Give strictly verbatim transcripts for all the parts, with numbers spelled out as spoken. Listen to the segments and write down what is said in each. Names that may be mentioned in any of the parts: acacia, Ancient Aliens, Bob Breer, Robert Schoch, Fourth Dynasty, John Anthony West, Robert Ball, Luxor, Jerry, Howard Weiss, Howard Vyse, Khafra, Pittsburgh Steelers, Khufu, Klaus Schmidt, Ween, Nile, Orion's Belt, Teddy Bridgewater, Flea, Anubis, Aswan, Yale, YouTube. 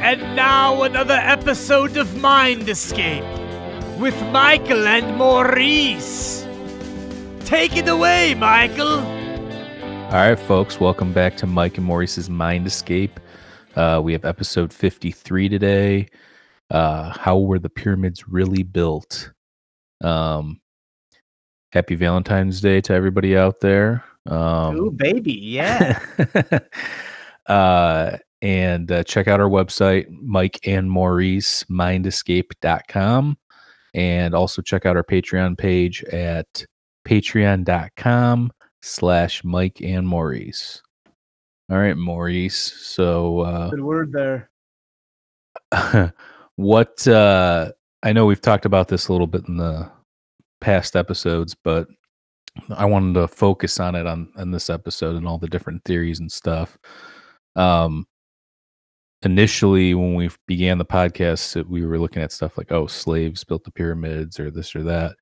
And now another episode of Mind Escape with Michael and Maurice. Take it away, Michael. All right, folks, welcome back to Mike and Maurice's Mind Escape. Uh, we have episode fifty-three today. Uh, how were the pyramids really built? Um, happy Valentine's Day to everybody out there. Um, Ooh, baby, yeah. uh, and uh, check out our website, Mike and Maurice, Mind Escape dot com. And also check out our Patreon page at patreon.com slash Mike and Maurice. All right, Maurice. So uh, good word there. What uh, I know we've talked about this a little bit in the past episodes, but I wanted to focus on it on, on this episode and all the different theories and stuff. Um, initially, when we began the podcast, we were looking at stuff like, oh, slaves built the pyramids or this or that.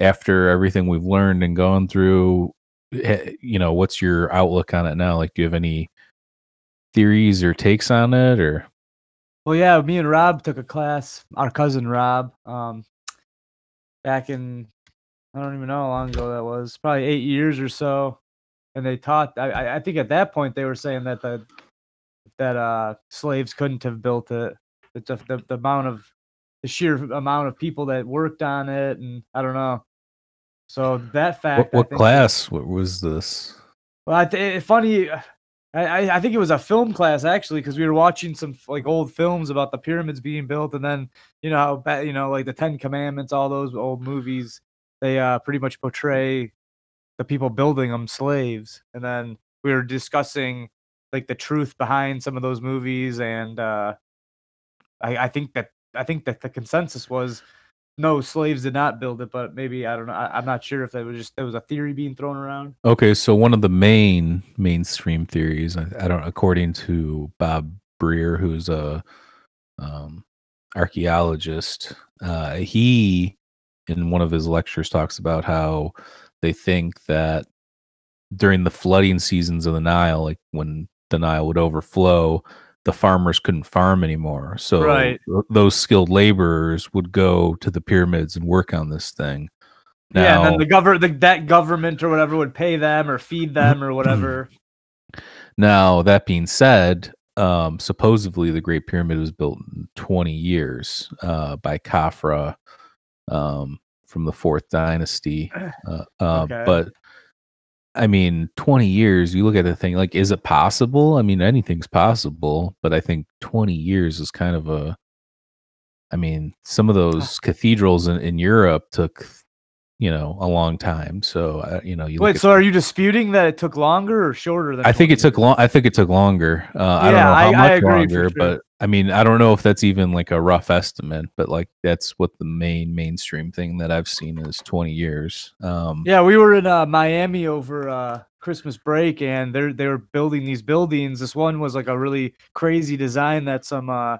After everything we've learned and gone through, you know, what's your outlook on it now? Like, do you have any theories or takes on it? Or, well, yeah, me and Rob took a class, our cousin Rob, um, back in, I don't even know how long ago that was, probably eight years or so. And they taught, I, I think at that point they were saying that the that uh, slaves couldn't have built it. The, the, the amount of, the sheer amount of people that worked on it, and I don't know. So that fact. What, what think, class? What was this? Well, I th- funny. I, I I think it was a film class actually, because we were watching some like old films about the pyramids being built, and then you know how, you know like the Ten Commandments, all those old movies. They uh, pretty much portray the people building them slaves, and then we were discussing like the truth behind some of those movies, and uh, I, I think that I think that the consensus was. No, slaves did not build it, but maybe, I don't know. I, I'm not sure if that was just, there was a theory being thrown around. Okay, so one of the main mainstream theories, I, I don't, according to Bob Breer, who's a um, archaeologist, uh, he, in one of his lectures, talks about how they think that during the flooding seasons of the Nile, like when the Nile would overflow, the farmers couldn't farm anymore. So right. Those skilled laborers would go to the pyramids and work on this thing. Now, yeah, and then the government, that government or whatever would pay them or feed them or whatever. Now, that being said, um, supposedly the Great Pyramid was built in twenty years uh, by Khafra um, from the Fourth Dynasty. Uh, uh, okay. But I mean, twenty years, you look at the thing, like, is it possible? I mean, anything's possible, but I think twenty years is kind of a, I mean, some of those cathedrals in, in Europe took, you know, a long time. So, uh, you know, you wait, look so at, are you disputing that it took longer or shorter than I think it years? took long. I think it took longer. Uh, yeah, I don't know how I, much I agree longer, sure. But I mean, I don't know if that's even like a rough estimate, but like, that's what the main mainstream thing that I've seen is twenty years. Um, yeah, we were in uh, Miami over uh, Christmas break, and they they were building these buildings. This one was like a really crazy design that some, uh,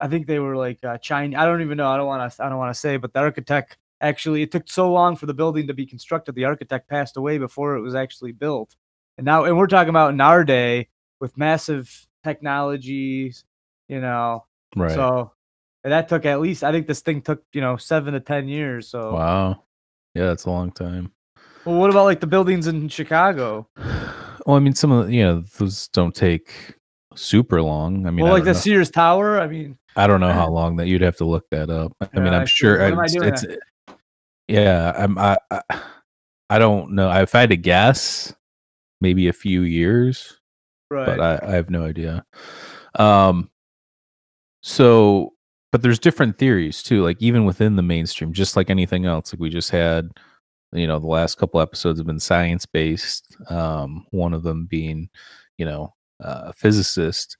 I think they were like uh, Chinese. I don't even know. I don't want to. I don't want to say, but the architect actually, it took so long for the building to be constructed. The architect passed away before it was actually built, and now, and we're talking about in our day with massive technologies, you know, right? So that took at least, I think this thing took, you know, seven to ten years. So wow, yeah, that's a long time. Well, what about like the buildings in Chicago? Well, I mean, some of the, you know, those don't take super long. I mean, well, I like the know. Sears Tower. I mean, I don't know how long that, you'd have to look that up. I yeah, mean, I'm I sure I, it's, it's yeah, I'm I, I I don't know. If I had to guess, maybe a few years. Right. But I, I have no idea. Um, so, but there's different theories too, like even within the mainstream, just like anything else. Like we just had, you know, the last couple episodes have been science-based. Um, one of them being, you know, uh, a physicist,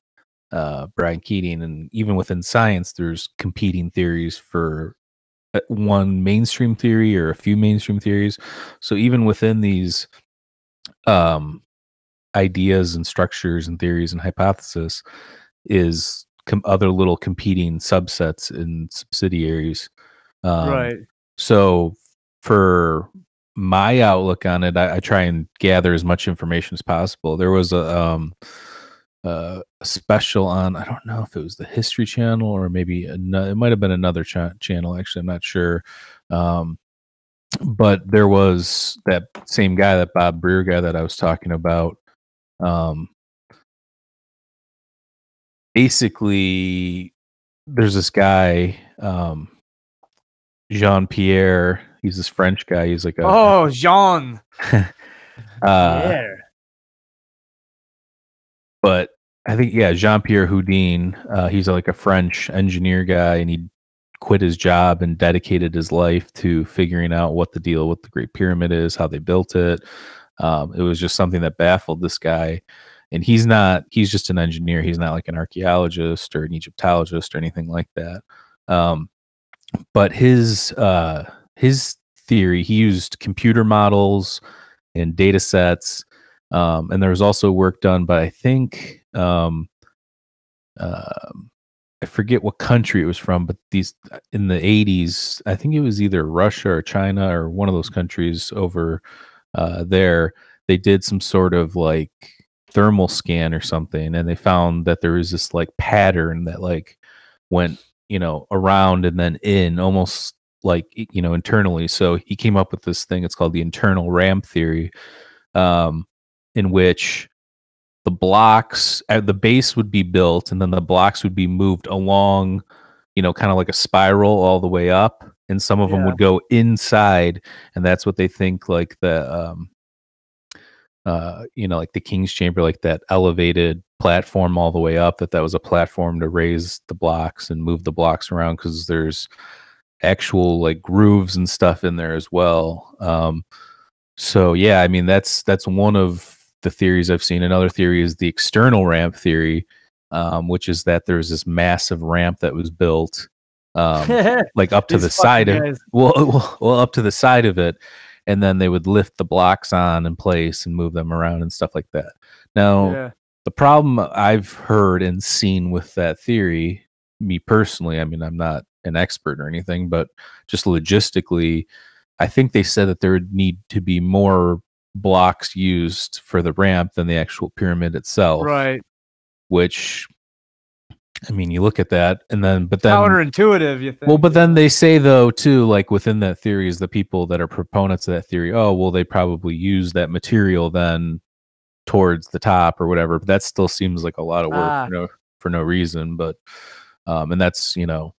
uh, Brian Keating. And even within science, there's competing theories for one mainstream theory or a few mainstream theories. So even within these, um, ideas and structures and theories and hypothesis is com- other little competing subsets and subsidiaries. Um, right. So for my outlook on it, I, I try and gather as much information as possible. There was a, um, uh, special on, I don't know if it was the History Channel or maybe another, it might have been another ch- channel. Actually, I'm not sure. Um, but there was that same guy, that Bob Breer guy that I was talking about. Um, basically, there's this guy, um, Jean-Pierre. He's this French guy. He's like a oh Jean. uh, yeah. But I think yeah, Jean-Pierre Houdin. Uh, he's like a French engineer guy, and he quit his job and dedicated his life to figuring out what the deal with the Great Pyramid is, how they built it. Um, it was just something that baffled this guy, and he's not. He's just an engineer. He's not like an archaeologist or an Egyptologist or anything like that. Um, but his uh, his theory, he used computer models and data sets. Um, and there was also work done by, I think, um, uh, I forget what country it was from, but these in the eighties, I think it was either Russia or China or one of those countries over uh, there. They did some sort of like thermal scan or something, and they found that there was this like pattern that like went, you know, around and then in, almost like, you know, internally. So he came up with this thing. It's called the internal RAM theory. Um, in which the blocks at the base would be built, and then the blocks would be moved along, you know, kind of like a spiral all the way up, and some of yeah. them would go inside. And that's what they think, like the, um, uh, you know, like the King's Chamber, like that elevated platform all the way up, that that was a platform to raise the blocks and move the blocks around, because there's actual like grooves and stuff in there as well. Um, so yeah, I mean, that's, that's one of the theories I've seen. Another theory is the external ramp theory, um, which is that there's this massive ramp that was built, um, like up to the side guys. of well, well, up to the side of it, and then they would lift the blocks on in place and move them around and stuff like that. Now, yeah. the problem I've heard and seen with that theory, me personally, I mean, I'm not an expert or anything, but just logistically, I think they said that there would need to be more blocks used for the ramp than the actual pyramid itself. Right. Which, I mean, you look at that, and then, but then counterintuitive, you think. Well, but then they say, though, too, like within that theory is the people that are proponents of that theory. Oh, well, they probably use that material then towards the top or whatever. But that still seems like a lot of work ah. for, no, for no reason. But, um, and that's, you know,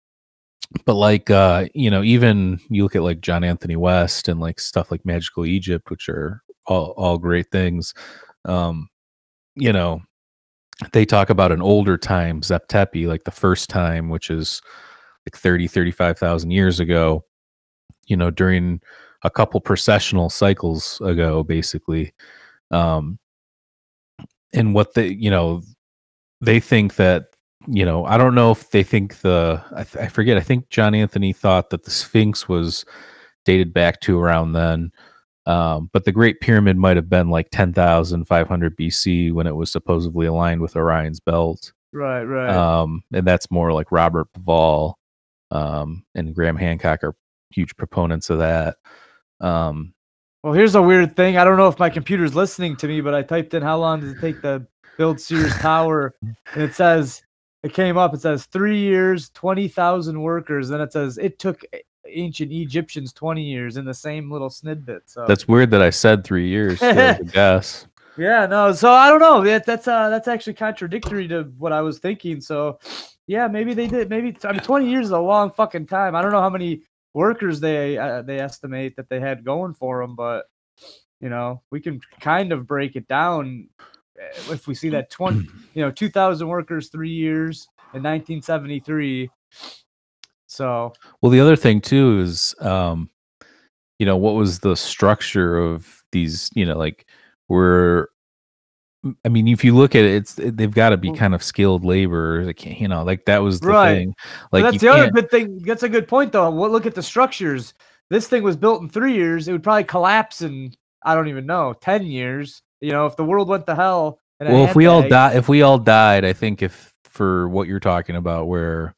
But like, uh, you know, even you look at like John Anthony West and like stuff like Magical Egypt, which are all, all great things. Um, you know, they talk about an older time, Zeptepi, like the first time, which is like thirty, thirty-five thousand years ago, you know, during a couple precessional cycles ago, basically. Um, and what they, you know, they think that, you know, I don't know if they think the, I, th- I forget, I think John Anthony thought that the Sphinx was dated back to around then. Um, but the Great Pyramid might have been like ten thousand five hundred B C when it was supposedly aligned with Orion's Belt. Right, right. Um, and that's more like Robert Ball um, and Graham Hancock are huge proponents of that. Um, well, here's a weird thing. I don't know if my computer's listening to me, but I typed in how long does it take to build Sears Tower? And it says, it came up, it says three years, twenty thousand workers. Then it says it took ancient Egyptians twenty years in the same little snidbit. So that's weird that I said three years. I guess. Yeah, no. So I don't know. That, that's uh, that's actually contradictory to what I was thinking. So yeah, maybe they did. Maybe I mean, twenty years is a long fucking time. I don't know how many workers they uh, they estimate that they had going for them, but you know, we can kind of break it down. If we see that twenty, you know, two thousand workers, three years in nineteen seventy three. So, well, the other thing too is, um, you know, what was the structure of these? You know, like we're, I mean, if you look at it, it's they've got to be kind of skilled labor. Like, you know, like that was the right. thing. Like well, that's the other good thing. That's a good point, though. What look at the structures. This thing was built in three years. It would probably collapse in I don't even know ten years. You know, if the world went to hell. And well, if we all die, if we all died, I think if for what you're talking about, where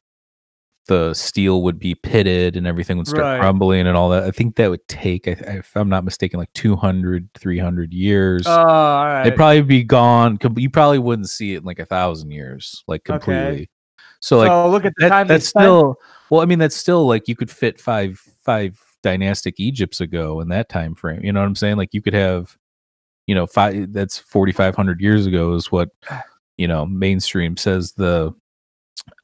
the steel would be pitted and everything would start right. crumbling and all that. I think that would take, if I'm not mistaken, like two hundred, three hundred years. Oh, all right. They'd probably be gone. You probably wouldn't see it in like a thousand years, like completely. Okay. So, like, so look at the that, time that's still, well, I mean, that's still like you could fit five, five dynastic Egypts ago in that time frame. You know what I'm saying? Like, you could have, you know, five, that's forty-five hundred years ago is what, you know, mainstream says the,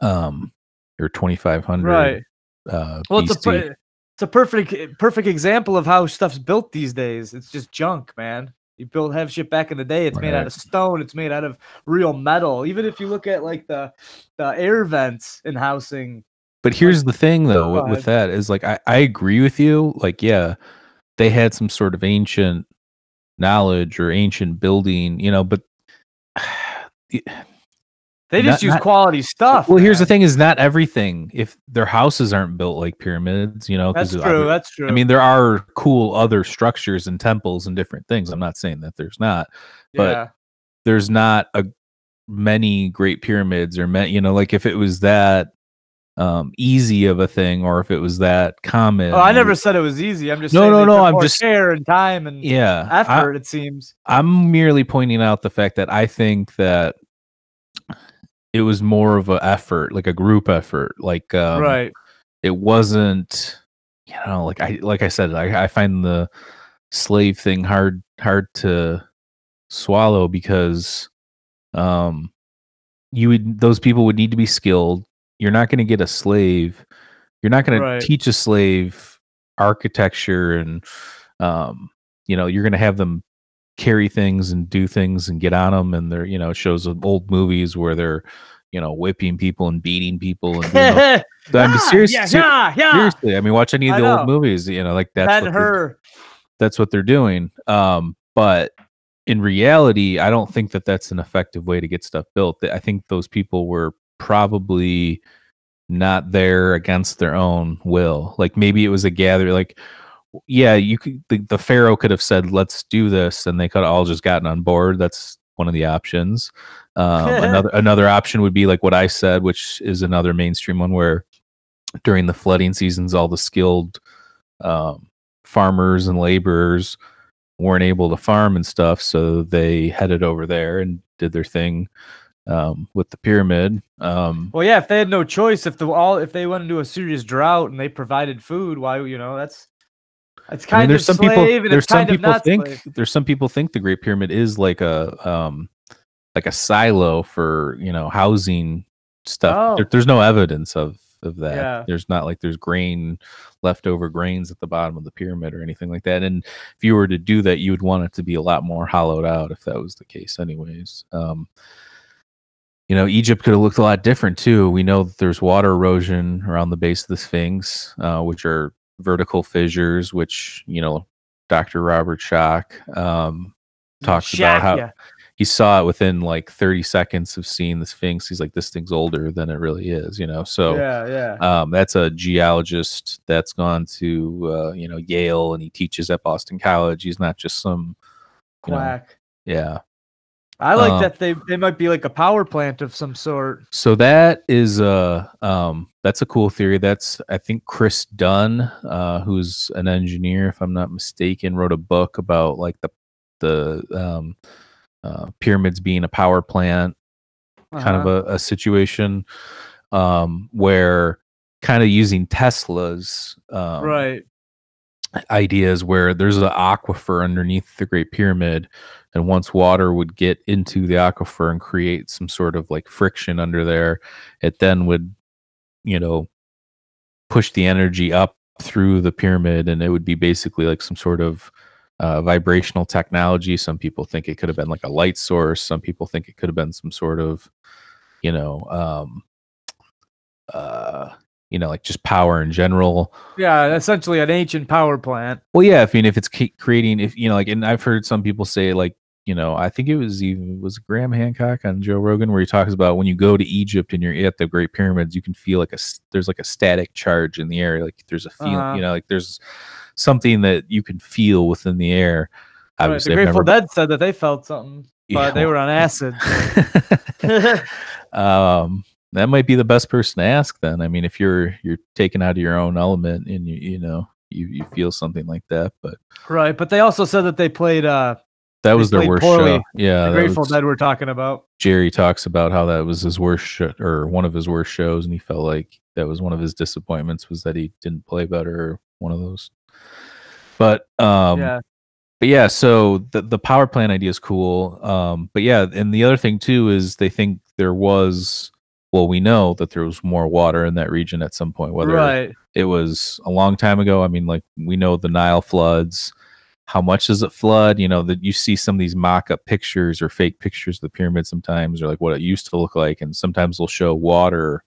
um, or twenty-five hundred. Right. Uh, well, it's a, per- it's a perfect, perfect example of how stuff's built these days. It's just junk, man. You build have shit back in the day. It's right. made out of stone. It's made out of real metal. Even if you look at like the, the air vents in housing. But here's like, the thing though, with, with that is like, I, I agree with you. Like, yeah, they had some sort of ancient knowledge or ancient building, you know, but it, they just not, use not, quality stuff. Well, man. Here's the thing: is not everything. If their houses aren't built like pyramids, you know, that's true. I, that's true. I mean, there are cool other structures and temples and different things. I'm not saying that there's not, but yeah. there's not a many great pyramids or many, you know, like if it was that um, easy of a thing, or if it was that common. Oh, I never said it was easy. I'm just no, saying no, no. I'm more just care and time and yeah, effort. I, it seems I'm merely pointing out the fact that I think that. It was more of an effort, like a group effort. Like, um, right. It wasn't, you know, like I, like I said, I, I find the slave thing hard, hard to swallow because, um, you would, those people would need to be skilled. You're not going to get a slave. You're not going right. to teach a slave architecture and, um, you know, you're going to have them carry things and do things and get on them, and they're, you know, shows of old movies where they're, you know, whipping people and beating people. And you know, I'm just serious, yeah, ser- yeah, yeah. seriously. I mean, watch any of the old movies, you know, like that's what her. That's what they're doing. Um, but in reality, I don't think that that's an effective way to get stuff built. I think those people were probably not there against their own will. Like maybe it was a gather, like. Yeah, you could. The, the pharaoh could have said, "Let's do this," and they could have all just gotten on board. That's one of the options. Um, another another option would be like what I said, which is another mainstream one, where during the flooding seasons, all the skilled um, farmers and laborers weren't able to farm and stuff, so they headed over there and did their thing um, with the pyramid. Um, well, yeah, if they had no choice, if the all if they went into a serious drought and they provided food, why you know that's. It's kind I mean, there's of some slave people, and there's some people think slave. There's some people think the Great Pyramid is like a um like a silo for, you know, housing stuff. Oh. There, there's no evidence of of that. Yeah. There's not like there's grain leftover grains at the bottom of the pyramid or anything like that. And if you were to do that, you would want it to be a lot more hollowed out if that was the case anyways. Um You know, Egypt could have looked a lot different too. We know that there's water erosion around the base of the Sphinx, uh, which are vertical fissures, which, you know, Doctor Robert Schoch um talks Schoch, about how yeah. he saw it within like thirty seconds of seeing the Sphinx. He's like, this thing's older than it really is, you know. So yeah, yeah. Um, that's a geologist that's gone to uh, you know, Yale, and he teaches at Boston College. He's not just some quack. You know, yeah. I like um, that they, they might be like a power plant of some sort. So that is a um, that's a cool theory. That's I think Chris Dunn, uh, who's an engineer, if I'm not mistaken, wrote a book about like the the um, uh, pyramids being a power plant, uh-huh. kind of a, a situation um, where kind of using Tesla's um, right. ideas, where there's an aquifer underneath the Great Pyramid. And once water would get into the aquifer and create some sort of like friction under there, it then would, you know, push the energy up through the pyramid, and it would be basically like some sort of uh, vibrational technology. Some people think it could have been like a light source. Some people think it could have been some sort of, you know, um, uh, you know, like just power in general. Yeah, essentially an ancient power plant. Well, yeah, I mean, if it's creating, if you know, like, and I've heard some people say like, you know, I think it was even was Graham Hancock on Joe Rogan, where he talks about when you go to Egypt and you're at the Great Pyramids, you can feel like a there's like a static charge in the air, like there's a feeling, uh-huh. you know, like there's something that you can feel within the air. Obviously, right, the Grateful never... Dead said that they felt something, but yeah. they were on acid. um, that might be the best person to ask then. I mean, if you're you're taken out of your own element and you you know you, you feel something like that, but right. But they also said that they played. Uh, that was their worst poorly. show. Yeah, the Grateful Dead we're talking about. Jerry talks about how that was his worst sh- or one of his worst shows, and he felt like that was one of his disappointments was that he didn't play better. One of those. But um, yeah. But yeah, so the, the power plant idea is cool. Um, but yeah, and the other thing too is they think there was, well, we know that there was more water in that region at some point, whether right. it was a long time ago. I mean, like we know the Nile floods. How much does it flood? You know, that you see some of these mock-up pictures or fake pictures of the pyramids sometimes, or like what it used to look like, and sometimes they'll show water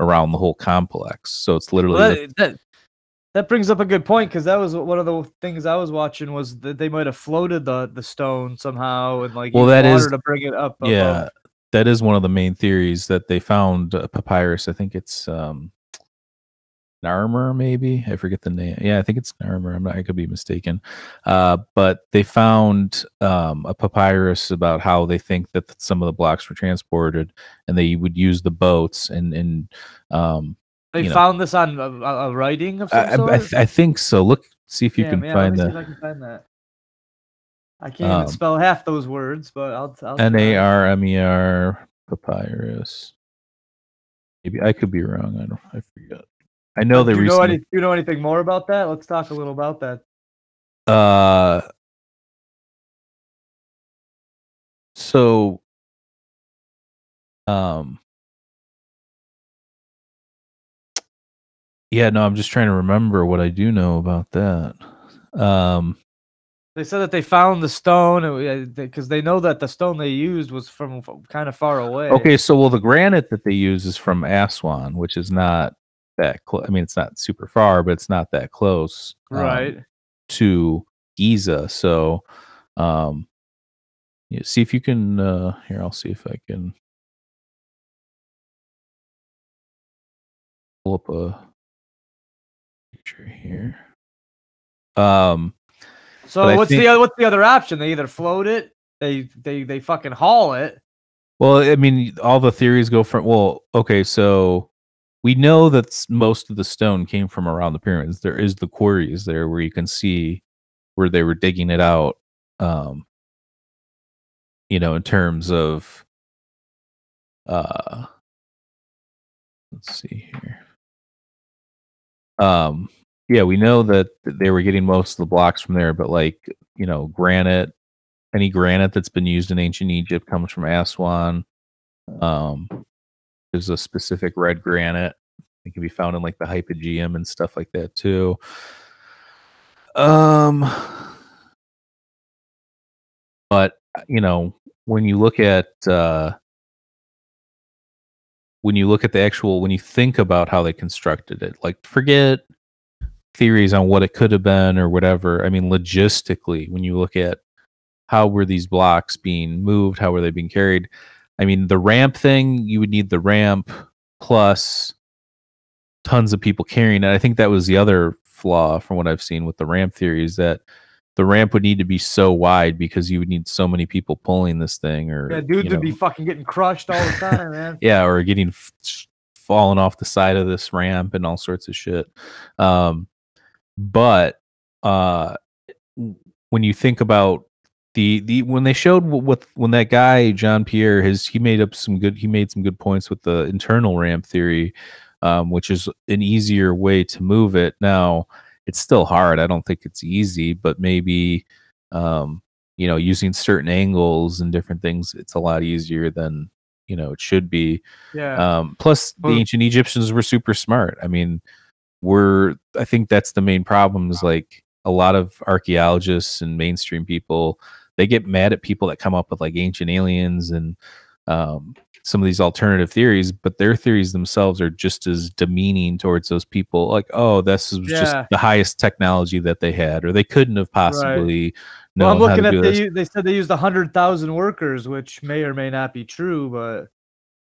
around the whole complex. So it's literally... Well, that, that, That brings up a good point, because that was one of the things I was watching was that they might have floated the, the stone somehow and like well, that water is, to bring it up. Above. Yeah, that is one of the main theories that they found a papyrus. I think it's um, Narmer, maybe. I forget the name. Yeah, I think it's Narmer. I'm not, I could be mistaken. Uh, but they found um, a papyrus about how they think that some of the blocks were transported, and they would use the boats and and. Um, They you found know. this on a, a writing of some I, sort? I, th- I think so. Look, see if you yeah, can man, find that. I can find that. I can't um, even spell half those words, but I'll. I'll N A R M E R papyrus. Maybe I could be wrong. I don't. I forget. I know they do you recently. Know any, do you know anything more about that? Let's talk a little about that. Uh. So. Um. Yeah, no, I'm just trying to remember what I do know about that. Um, they said that they found the stone because they know that the stone they used was from kind of far away. Okay, so well, the granite that they use is from Aswan, which is not that close. I mean, it's not super far, but it's not that close, um, right? To Giza. So, um, yeah, see if you can. Uh, here, I'll see if I can pull up a. Here, um. So what's think, the what's the other option? They either float it, they they they fucking haul it. Well, I mean, all the theories go from well, okay, so we know that most of the stone came from around the pyramids. There is the quarries there where you can see where they were digging it out. Um, you know, in terms of, uh, let's see here. Um. Yeah, we know that they were getting most of the blocks from there, but like, you know, granite, any granite that's been used in ancient Egypt comes from Aswan. Um, there's a specific red granite. It can be found in like the Hypogeum and stuff like that too. Um, but, you know, when you look at... Uh, when you look at the actual, when you think about how they constructed it, like forget theories on what it could have been or whatever. I mean, logistically, when you look at how were these blocks being moved, how were they being carried? I mean, the ramp thing, you would need the ramp plus tons of people carrying it. I think that was the other flaw from what I've seen with the ramp theory is that the ramp would need to be so wide because you would need so many people pulling this thing, or yeah, dude you know, would be fucking getting crushed all the time, man. Yeah, or getting f- falling off the side of this ramp and all sorts of shit. Um, but uh, when you think about the the when they showed what when that guy Jean-Pierre his he made up some good he made some good points with the internal ramp theory, um, which is an easier way to move it now. It's still hard. I don't think it's easy, but maybe, um, you know, using certain angles and different things, it's a lot easier than, you know, it should be. Yeah. Um, plus, the ancient Egyptians were super smart. I mean, we're, I think that's the main problem is like a lot of archaeologists and mainstream people, they get mad at people that come up with like ancient aliens and, um, some of these alternative theories, but their theories themselves are just as demeaning towards those people. Like, oh, this is yeah. just the highest technology that they had, or they couldn't have possibly right. known well, I'm looking how to at do they, this. They said they used one hundred thousand workers, which may or may not be true, but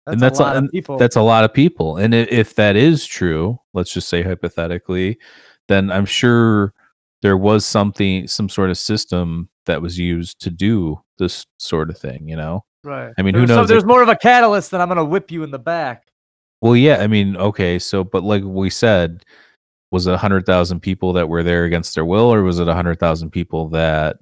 that's, and that's a lot a, of people. That's a lot of people. And if that is true, let's just say hypothetically, then I'm sure there was something, some sort of system that was used to do this sort of thing, you know? Right. I mean, who knows? So there's more of a catalyst than I'm going to whip you in the back. Well, yeah, I mean, okay, so, but like we said, was it one hundred thousand people that were there against their will, or was it one hundred thousand people that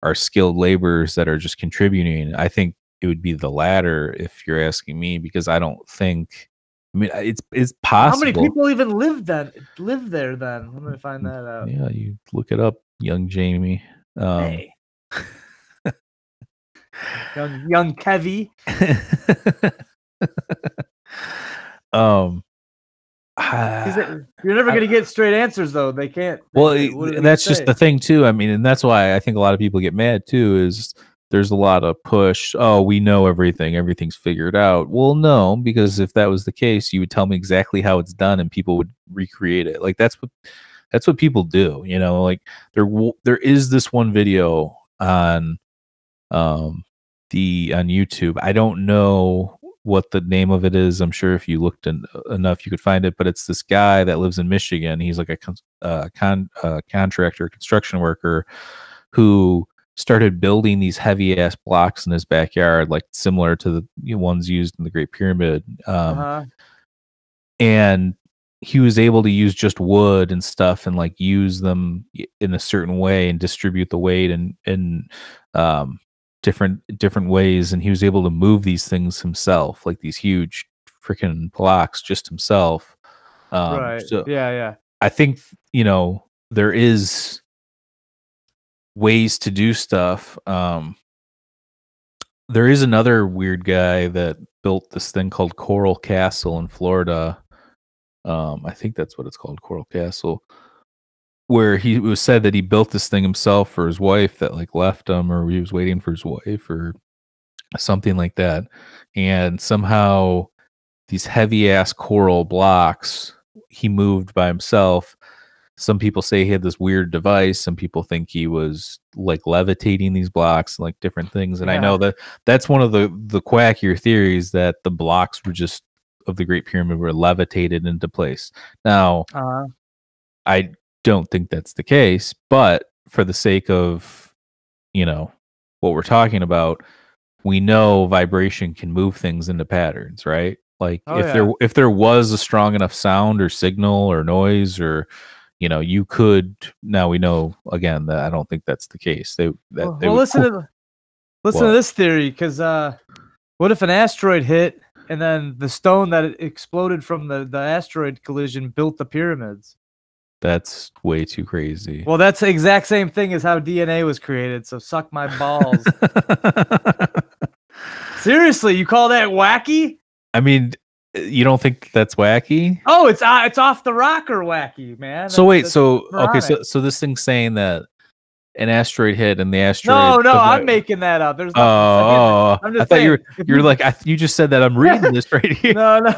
are skilled laborers that are just contributing? I think it would be the latter, if you're asking me, because I don't think, I mean, it's it's possible. How many people even lived then? Live there then? Let me find that out. Yeah, you look it up, young Jamie. Um, hey. young, young Kevy. um it, you're never going to get straight answers though. They can't. Well, they, it, that's just say? the thing too. I mean, and that's why I think a lot of people get mad too, is there's a lot of push. Oh, we know everything. Everything's figured out. Well, no, because if that was the case, you would tell me exactly how it's done and people would recreate it. Like that's what that's what people do, you know? Like there there is this one video on um the on YouTube. I don't know what the name of it is. I'm sure if you looked in, uh, enough, you could find it, but it's this guy that lives in Michigan. He's like a con- uh, con- uh, contractor, construction worker who started building these heavy ass blocks in his backyard, like similar to the you know, ones used in the Great Pyramid. Um, uh-huh. And he was able to use just wood and stuff and like use them in a certain way and distribute the weight and, and, um, different different ways, and he was able to move these things himself, like these huge freaking blocks, just himself. Um, right. So yeah, yeah. I think you know there is ways to do stuff. Um, there is another weird guy that built this thing called Coral Castle in Florida. Um, I think that's what it's called, Coral Castle, where he it was said that he built this thing himself for his wife that like left him, or he was waiting for his wife or something like that. And somehow these heavy ass coral blocks, he moved by himself. Some people say he had this weird device. Some people think he was like levitating these blocks and like different things. And yeah. I know that that's one of the, the quackier theories, that the blocks were just of the Great Pyramid were levitated into place. Now uh-huh. I, don't think that's the case, but for the sake of you know what we're talking about, we know vibration can move things into patterns, right? Like oh, if yeah. there if there was a strong enough sound or signal or noise, or you know you could, now we know again that I don't think that's the case. They that well, they well would, listen to listen well, to this theory, because uh what if an asteroid hit and then the stone that exploded from the the asteroid collision built the pyramids? That's way too crazy. Well, that's the exact same thing as how D N A was created, so suck my balls. Seriously, you call that wacky? I mean, you don't think that's wacky? Oh, it's uh, it's off the rocker wacky, man. That's, so wait, that's so ironic. okay, so so this thing's saying that an asteroid hit and the asteroid. No, no, I'm right. making that up. There's. No, oh, I'm just I thought saying. you were. You're like I, you just said that. I'm reading this right here. no, no,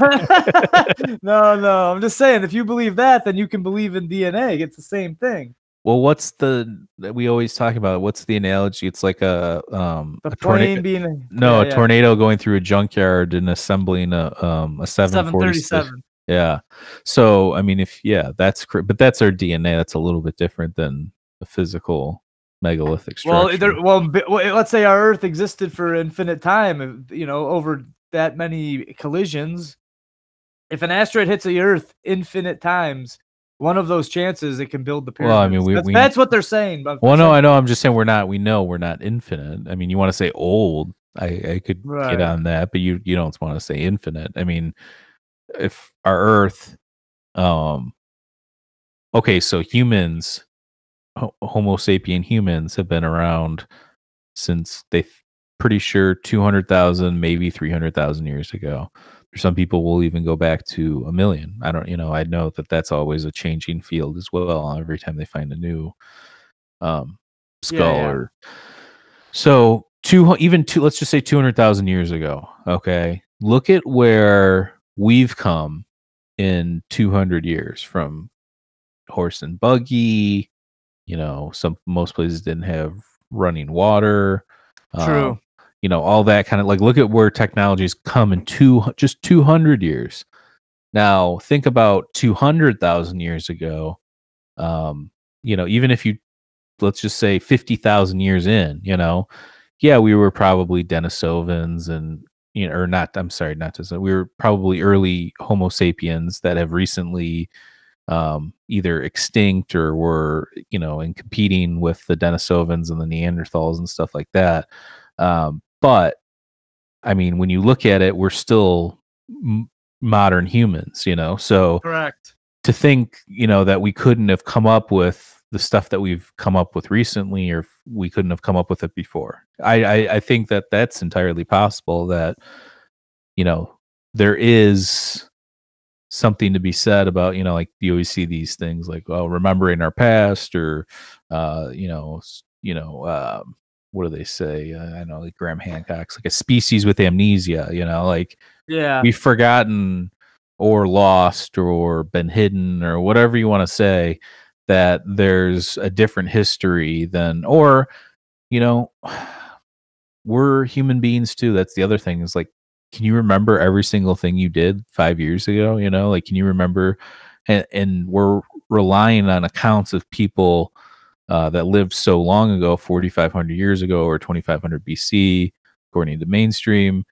no, no. I'm just saying, if you believe that, then you can believe in D N A. It's the same thing. Well, what's the that we always talk about? What's the analogy? It's like a um the a tornado being a, no yeah, a yeah. tornado going through a junkyard and assembling a um a seven thirty-seven. Yeah. So I mean, if yeah, that's cr- but that's our D N A. That's a little bit different than a physical megalithic structure. Well, there, well, let's say our Earth existed for infinite time, you know, over that many collisions. If an asteroid hits the Earth infinite times, one of those chances it can build the pyramids. Well, I mean, we, that's, we, that's what they're saying. Well, they're no, saying. I know. I'm just saying we're not. We know we're not infinite. I mean, you want to say old? I, I could right. get on that, but you you don't want to say infinite. I mean, if our Earth, um, okay, so humans. Homo sapien humans have been around since they pretty sure two hundred thousand, maybe three hundred thousand years ago. Some people will even go back to a million. I don't, you know, I know that that's always a changing field as well. Every time they find a new um, skull yeah, yeah. or so two, even two, let's just say two hundred thousand years ago. Okay. Look at where we've come in two hundred years, from horse and buggy. You know, some most places didn't have running water. True. Um, you know, all that kind of like, look at where technology's come in two just two hundred years. Now think about two hundred thousand years ago. Um, you know, even if you let's just say fifty thousand years in, you know, yeah, we were probably Denisovans and you know, or not, I'm sorry, not just, we were probably early Homo sapiens that have recently um, either extinct or were, you know, in competing with the Denisovans and the Neanderthals and stuff like that. Um, but I mean, when you look at it, we're still m- modern humans, you know, so correct to think, you know, that we couldn't have come up with the stuff that we've come up with recently, or we couldn't have come up with it before. I, I, I think that that's entirely possible, that, you know, there is something to be said about, you know, like you always see these things like, well, remembering our past, or, uh, you know, you know, um, what do they say? Uh, I know, like Graham Hancock's like a species with amnesia, you know, like, yeah, we've forgotten or lost or been hidden or whatever you want to say, that there's a different history than, or, you know, we're human beings too. That's the other thing, is like, can you remember every single thing you did five years ago? You know, like, can you remember? And, and we're relying on accounts of people uh, that lived so long ago, forty-five hundred years ago, or twenty-five hundred B C, according to mainstream.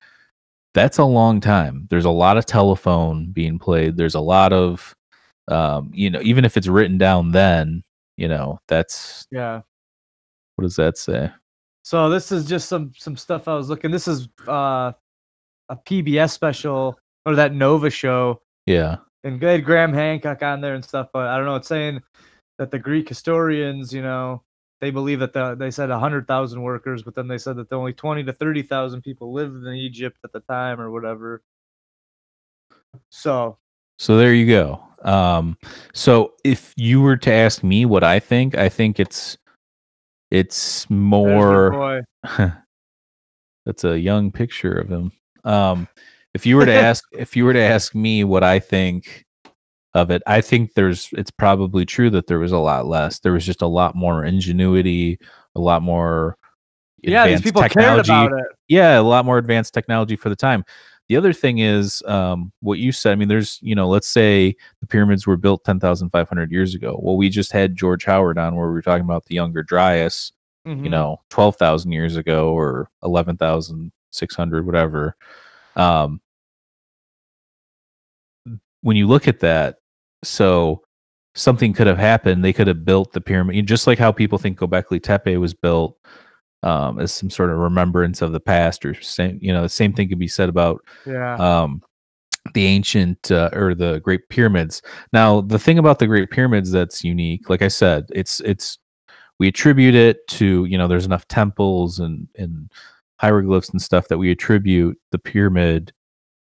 That's a long time. There's a lot of telephone being played. There's a lot of, um, you know, even if it's written down then, you know, that's, yeah. What does that say? So this is just some, some stuff I was looking. This is, uh, a P B S special, or that Nova show. Yeah. And they had Graham Hancock on there and stuff, but I don't know. It's saying that the Greek historians, you know, they believe that the, they said a hundred thousand workers, but then they said that the only twenty to thirty thousand people lived in Egypt at the time or whatever. So, so there you go. Um, so if you were to ask me what I think, I think it's, it's more, that's a young picture of him. Um, if you were to ask, if you were to ask me what I think of it, I think there's, it's probably true that there was a lot less. There was just a lot more ingenuity, a lot more, yeah, these people cared about it. Yeah. A lot more advanced technology for the time. The other thing is, um, what you said, I mean, there's, you know, let's say the pyramids were built ten thousand five hundred years ago. Well, we just had George Howard on where we were talking about the Younger Dryas, mm-hmm. you know, twelve thousand years ago, or eleven thousand six hundred, whatever. Um, when you look at that, so something could have happened. They could have built the pyramid, just like how people think Göbekli Tepe was built, Um, as some sort of remembrance of the past, or same, you know, the same thing could be said about yeah. um, the ancient uh, or the Great Pyramids. Now, the thing about the Great Pyramids that's unique, like I said, it's it's we attribute it to, you know, there's enough temples and and hieroglyphs and stuff that we attribute the pyramid,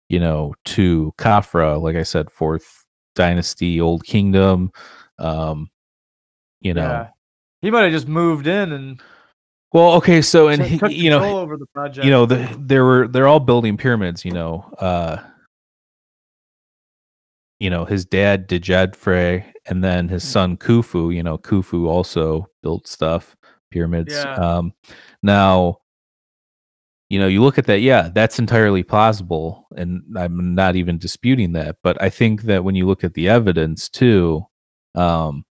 you know, to Khafra. Like I said, Fourth Dynasty, Old Kingdom. Um, you know, yeah. He might have just moved in and. Well, okay, so and so he, you know, over the project. You know, the, there were they're all building pyramids. You know, uh, you know, his dad Djedefre, and then his son Khufu. You know, Khufu also built stuff, pyramids. Yeah. Um, now, you know, you look at that. Yeah, that's entirely plausible, and I'm not even disputing that. But I think that when you look at the evidence too, um,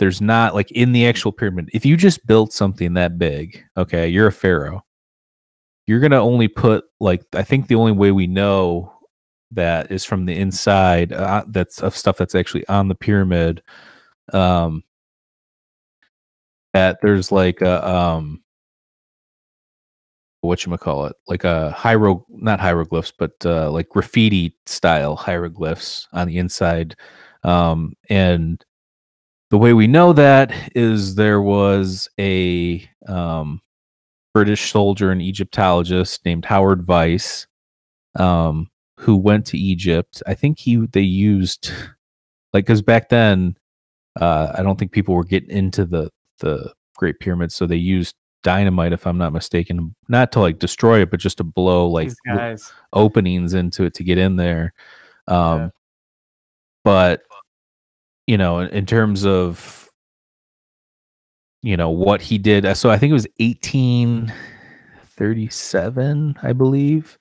there's not, like, in the actual pyramid, if you just built something that big, okay, you're a pharaoh, you're going to only put, like, I think the only way we know that is from the inside, uh, that's of stuff that's actually on the pyramid, um, that there's, like, a, um, whatchamacallit, like a hiero, not hieroglyphs, but, uh, like, graffiti-style hieroglyphs on the inside, um, and the way we know that is there was a um, British soldier and Egyptologist named Howard Vyse, um, who went to Egypt. I think he they used, like, because back then, uh, I don't think people were getting into the, the Great Pyramid, so they used dynamite, if I'm not mistaken, not to, like, destroy it, but just to blow, like, l- openings into it to get in there. Um, yeah. But... you know, in terms of, you know, what he did. So I think it was eighteen thirty-seven, I believe.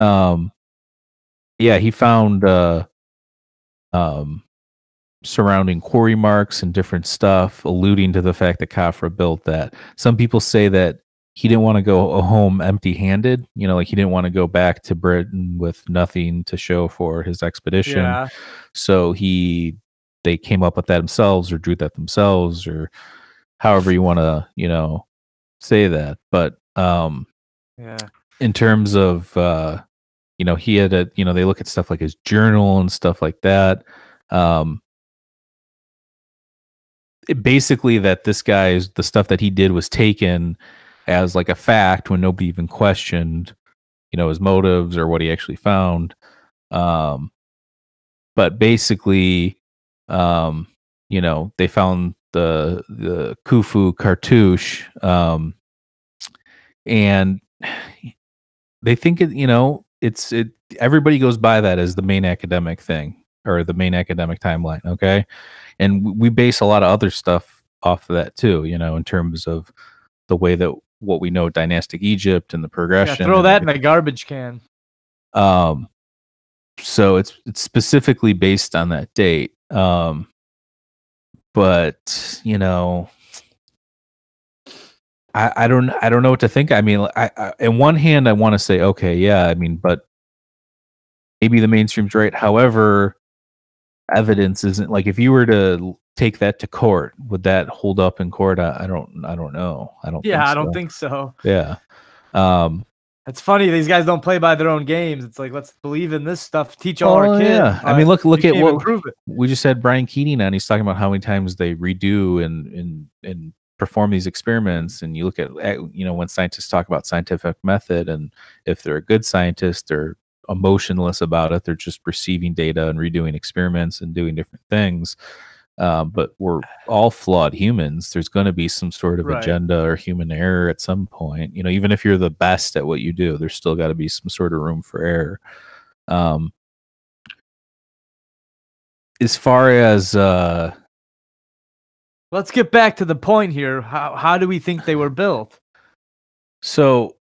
Um, yeah, he found uh, um, surrounding quarry marks and different stuff, alluding to the fact that Khafra built that. Some people say that he didn't want to go home empty-handed. You know, like he didn't want to go back to Britain with nothing to show for his expedition. Yeah. So he, they came up with that themselves, or drew that themselves, or however you want to, you know, say that. But um, yeah, in terms of, uh, you know, he had a, you know, they look at stuff like his journal and stuff like that. Um, it basically, that this guy's, the stuff that he did was taken as like a fact when nobody even questioned, you know, his motives or what he actually found. Um, but basically, um, you know, they found the, the Khufu cartouche, um, and they think it, you know, it's, it, everybody goes by that as the main academic thing, or the main academic timeline. Okay. And we base a lot of other stuff off of that too, you know, in terms of the way that, what we know, dynastic Egypt and the progression. Yeah, throw that in a garbage can. Um, so it's it's specifically based on that date. Um, but you know, I, I don't I don't know what to think. I mean, I, I on one hand I want to say okay, yeah, I mean, but maybe the mainstream's right. However, evidence isn't, like, if you were to take that to court, would that hold up in court? I, I don't I don't know. I don't yeah, think so. I don't think so. Yeah. Um it's funny, these guys don't play by their own games. It's like, let's believe in this stuff, teach all oh, our kids. Yeah. I uh, mean, look look at what we just had Brian Keating on. He's talking about how many times they redo and and and perform these experiments, and you look at, you know, when scientists talk about scientific method, and if they're a good scientist, they're emotionless about it. They're just receiving data and redoing experiments and doing different things. Uh, but we're all flawed humans. There's going to be some sort of right. agenda or human error at some point. You know, even if you're the best at what you do, there's still got to be some sort of room for error. Um, as far as, uh, let's get back to the point here. How how do we think they were built? So,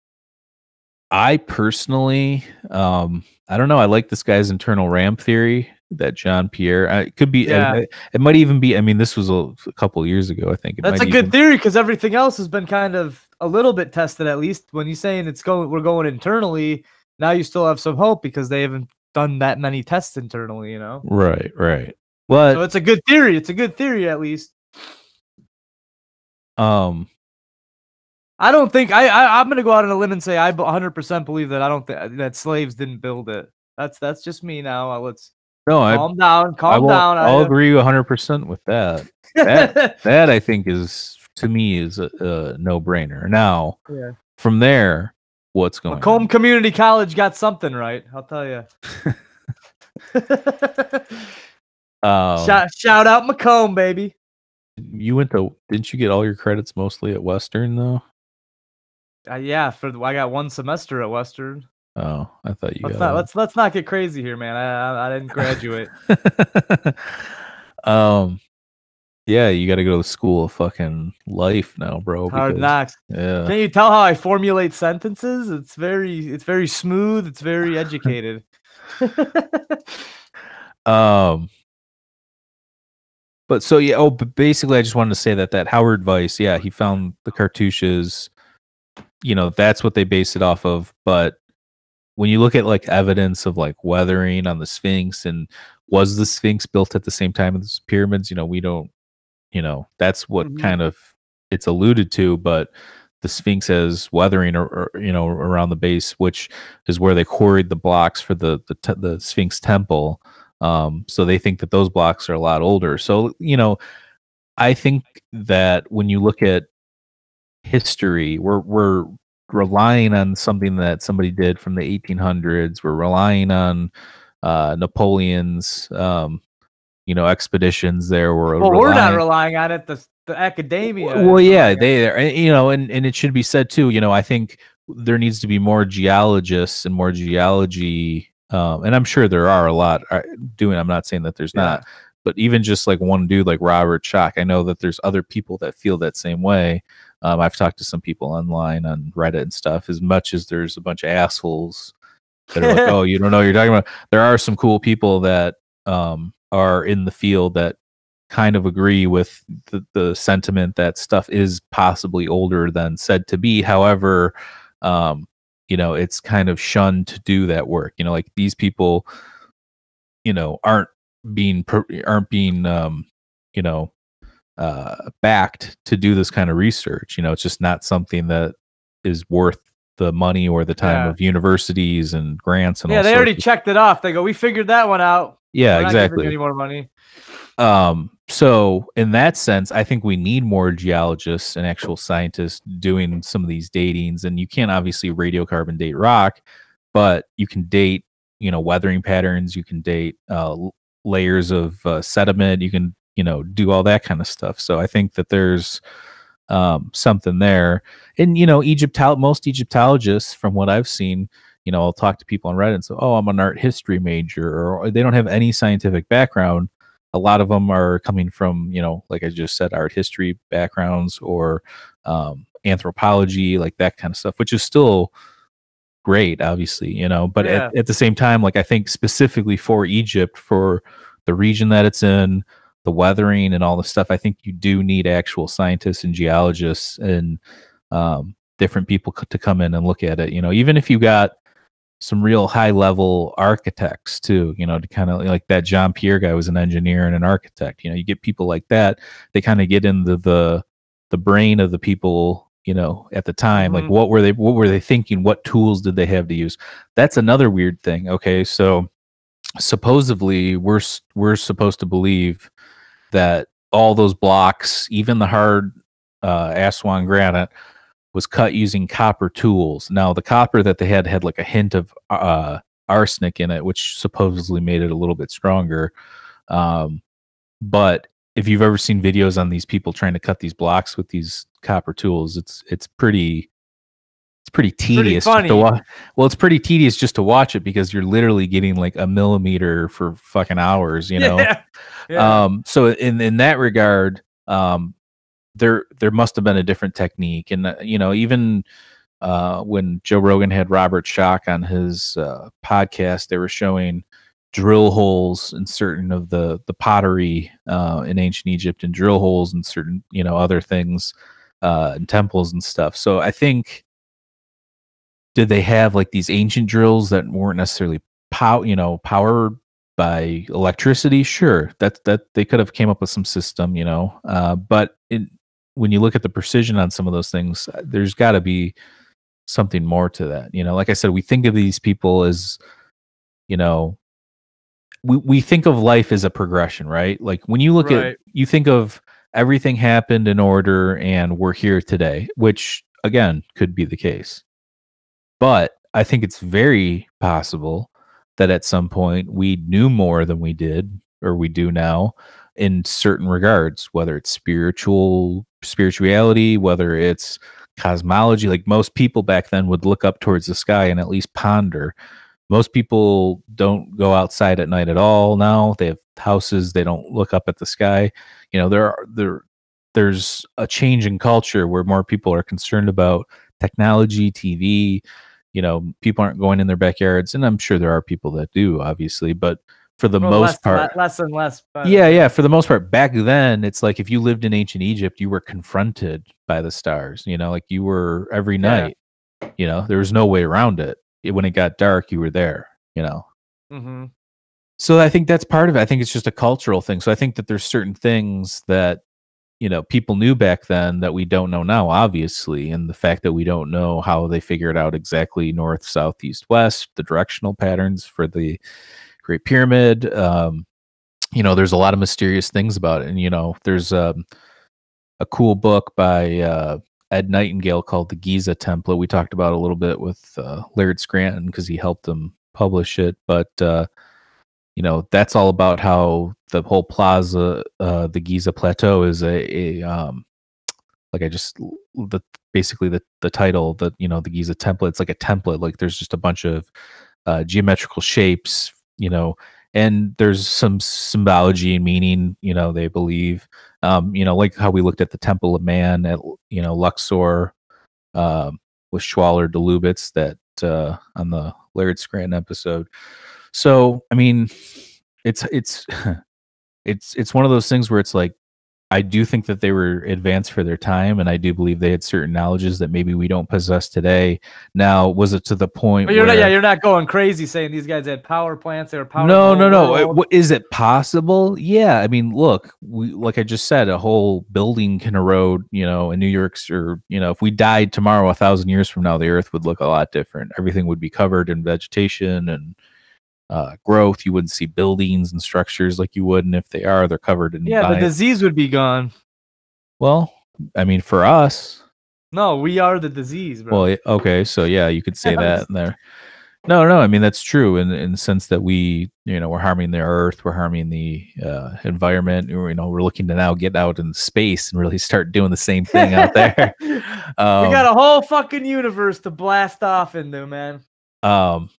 I personally, um, I don't know. I like this guy's internal RAM theory. That Jean-Pierre, I, it could be, yeah. it, it might even be. I mean, this was a, a couple years ago, I think. It That's might a good even, theory, because everything else has been kind of a little bit tested. At least when you're saying it's going, we're going internally. Now you still have some hope because they haven't done that many tests internally. You know. Right. Right. Well, so it's a good theory. It's a good theory, at least. Um. I don't think I. I I'm gonna go out on a limb and say I one hundred percent believe that I don't think that slaves didn't build it. That's that's just me now. Let's no. Calm I, down. Calm I down. I'll I, agree one hundred percent with that. That that I think is, to me, is a, a no brainer. Now, yeah. From there, what's going? Macomb on? Community College got something right. I'll tell you. um, shout shout out Macomb, baby. You went to? Didn't you get all your credits mostly at Western though? Uh, yeah, for the, I got one semester at Western. Oh, I thought you. Let's got not, let's let's not get crazy here, man. I I, I didn't graduate. um, yeah, you got to go to the school of fucking life now, bro. Hard because, knocks. Yeah. Can you tell how I formulate sentences? It's very it's very smooth. It's very educated. um. But so yeah. Oh, but basically, I just wanted to say that that Howard Weiss, yeah, he found the cartouches. You know, that's what they base it off of. But when you look at like evidence of like weathering on the Sphinx, and was the Sphinx built at the same time as the pyramids? You know, we don't, you know, that's what mm-hmm. kind of it's alluded to, but the Sphinx has weathering or, or, you know, around the base, which is where they quarried the blocks for the, the, te- the Sphinx temple. Um, so they think that those blocks are a lot older. So, you know, I think that when you look at history, we're we're relying on something that somebody did from the eighteen hundreds. We're relying on uh Napoleon's um you know expeditions there. We're well, relying, we're not relying on it. The, the academia. Well, yeah, they are. You know, and and it should be said too. You know, I think there needs to be more geologists and more geology, um and I'm sure there are a lot doing. I'm not saying that there's yeah. not, but even just like one dude like Robert Schoch. I know that there's other people that feel that same way. Um, I've talked to some people online on Reddit and stuff. As much as there's a bunch of assholes that are like, "Oh, you don't know what you're talking about," there are some cool people that um, are in the field that kind of agree with the, the sentiment that stuff is possibly older than said to be. However, um, you know, it's kind of shunned to do that work. You know, like these people, you know, aren't being aren't being, um, you know, uh, backed to do this kind of research. You know, it's just not something that is worth the money or the time yeah. of universities and grants and yeah, all they already of. checked it off. They go, we figured that one out. Yeah, We're exactly. Not any more money. Um, so in that sense, I think we need more geologists and actual scientists doing some of these datings. And you can't obviously radiocarbon date rock, but you can date, you know, weathering patterns. You can date uh, layers of uh, sediment. You can, you know, do all that kind of stuff. So I think that there's um, something there. And, you know, Egyptolo- most Egyptologists, from what I've seen, you know, I'll talk to people on Reddit and say, oh, I'm an art history major, or they don't have any scientific background. A lot of them are coming from, you know, like I just said, art history backgrounds or um, anthropology, like that kind of stuff, which is still great, obviously, you know. But yeah. at, at the same time, like I think specifically for Egypt, for the region that it's in, the weathering and all the stuff, I think you do need actual scientists and geologists and um, different people c- to come in and look at it. You know, even if you got some real high level architects too, you know, to kind of like that Jean-Pierre guy was an engineer and an architect. You know, you get people like that, they kind of get into the the brain of the people, you know, at the time. Mm-hmm. Like what were they what were they thinking? What tools did they have to use? That's another weird thing. Okay, so supposedly we're we're supposed to believe that all those blocks, even the hard uh, Aswan granite, was cut using copper tools. Now, the copper that they had had like a hint of uh, arsenic in it, which supposedly made it a little bit stronger. Um, but if you've ever seen videos on these people trying to cut these blocks with these copper tools, it's it's pretty it's pretty tedious. Pretty to wa- well, it's pretty tedious just to watch it because you're literally getting like a millimeter for fucking hours, you know. Yeah. Yeah. Um, so in in that regard, um, there there must have been a different technique. And uh, you know, even uh when Joe Rogan had Robert Schoch on his uh podcast, they were showing drill holes in certain of the the pottery uh in ancient Egypt, and drill holes in certain, you know, other things uh in temples and stuff. So I think, did they have like these ancient drills that weren't necessarily pow you know powered by electricity? Sure, that that they could have came up with some system, you know. Uh but it when you look at the precision on some of those things, there's got to be something more to that. You know, like I said, we think of these people as, you know, we, we think of life as a progression, right? Like when you look right. at, you think of everything happened in order and we're here today, which again, could be the case. But I think it's very possible that at some point we knew more than we did, or we do now, in certain regards, whether it's spiritual spirituality, whether it's cosmology. Like most people back then would look up towards the sky and at least ponder. Most people don't go outside at night at all now. They have houses, they don't look up at the sky. You know, there are there there's a change in culture where more people are concerned about technology, T V. You know, people aren't going in their backyards, and I'm sure there are people that do, obviously, but for the well, most less, part less and less but. yeah yeah for the most part back then, it's like if you lived in ancient Egypt, you were confronted by the stars, you know, like you were every night. Yeah. You know, there was no way around it. It when it got dark, you were there, you know. Mm-hmm. So I think that's part of it. I think it's just a cultural thing. So I think that there's certain things that, you know, people knew back then that we don't know now, obviously. And the fact that we don't know how they figured out exactly north, south, east, west, the directional patterns for the Great Pyramid. Um, you know, there's a lot of mysterious things about it. And, you know, there's um, a cool book by uh, Ed Nightingale called The Giza Template. We talked about it a little bit with uh, Laird Scranton because he helped him publish it. But, uh, you know, that's all about how the whole plaza, uh, the Giza Plateau is a, a um, like I just, the basically the, the title, the, you know, the Giza Template, it's like a template. Like there's just a bunch of uh, geometrical shapes, you know, and there's some symbology and meaning, you know, they believe, um, you know, like how we looked at the Temple of Man at, you know, Luxor, um, with Schwaller de Lubitz, that, uh, on the Laird Scranton episode. So, I mean, it's, it's, it's it's one of those things where it's like, I do think that they were advanced for their time, and I do believe they had certain knowledges that maybe we don't possess today. Now, was it to the point? But you're where, not, yeah, you're not going crazy saying these guys had power plants. They were power. No, no, no. It, is it possible? Yeah, I mean, look, we, like I just said, a whole building can erode. You know, in New York's, or you know, if we died tomorrow, a thousand years from now, the Earth would look a lot different. Everything would be covered in vegetation and Uh, growth. You wouldn't see buildings and structures like you would, and if they are, they're covered in yeah, biome. The disease would be gone. Well, I mean, for us, no, we are the disease, bro. Well, okay, so yeah, you could say that in there. No, no, I mean that's true in in the sense that we, you know, we're harming the Earth, we're harming the uh, environment. You know, we're looking to now get out in space and really start doing the same thing out there. Um, we got a whole fucking universe to blast off into, man. Um,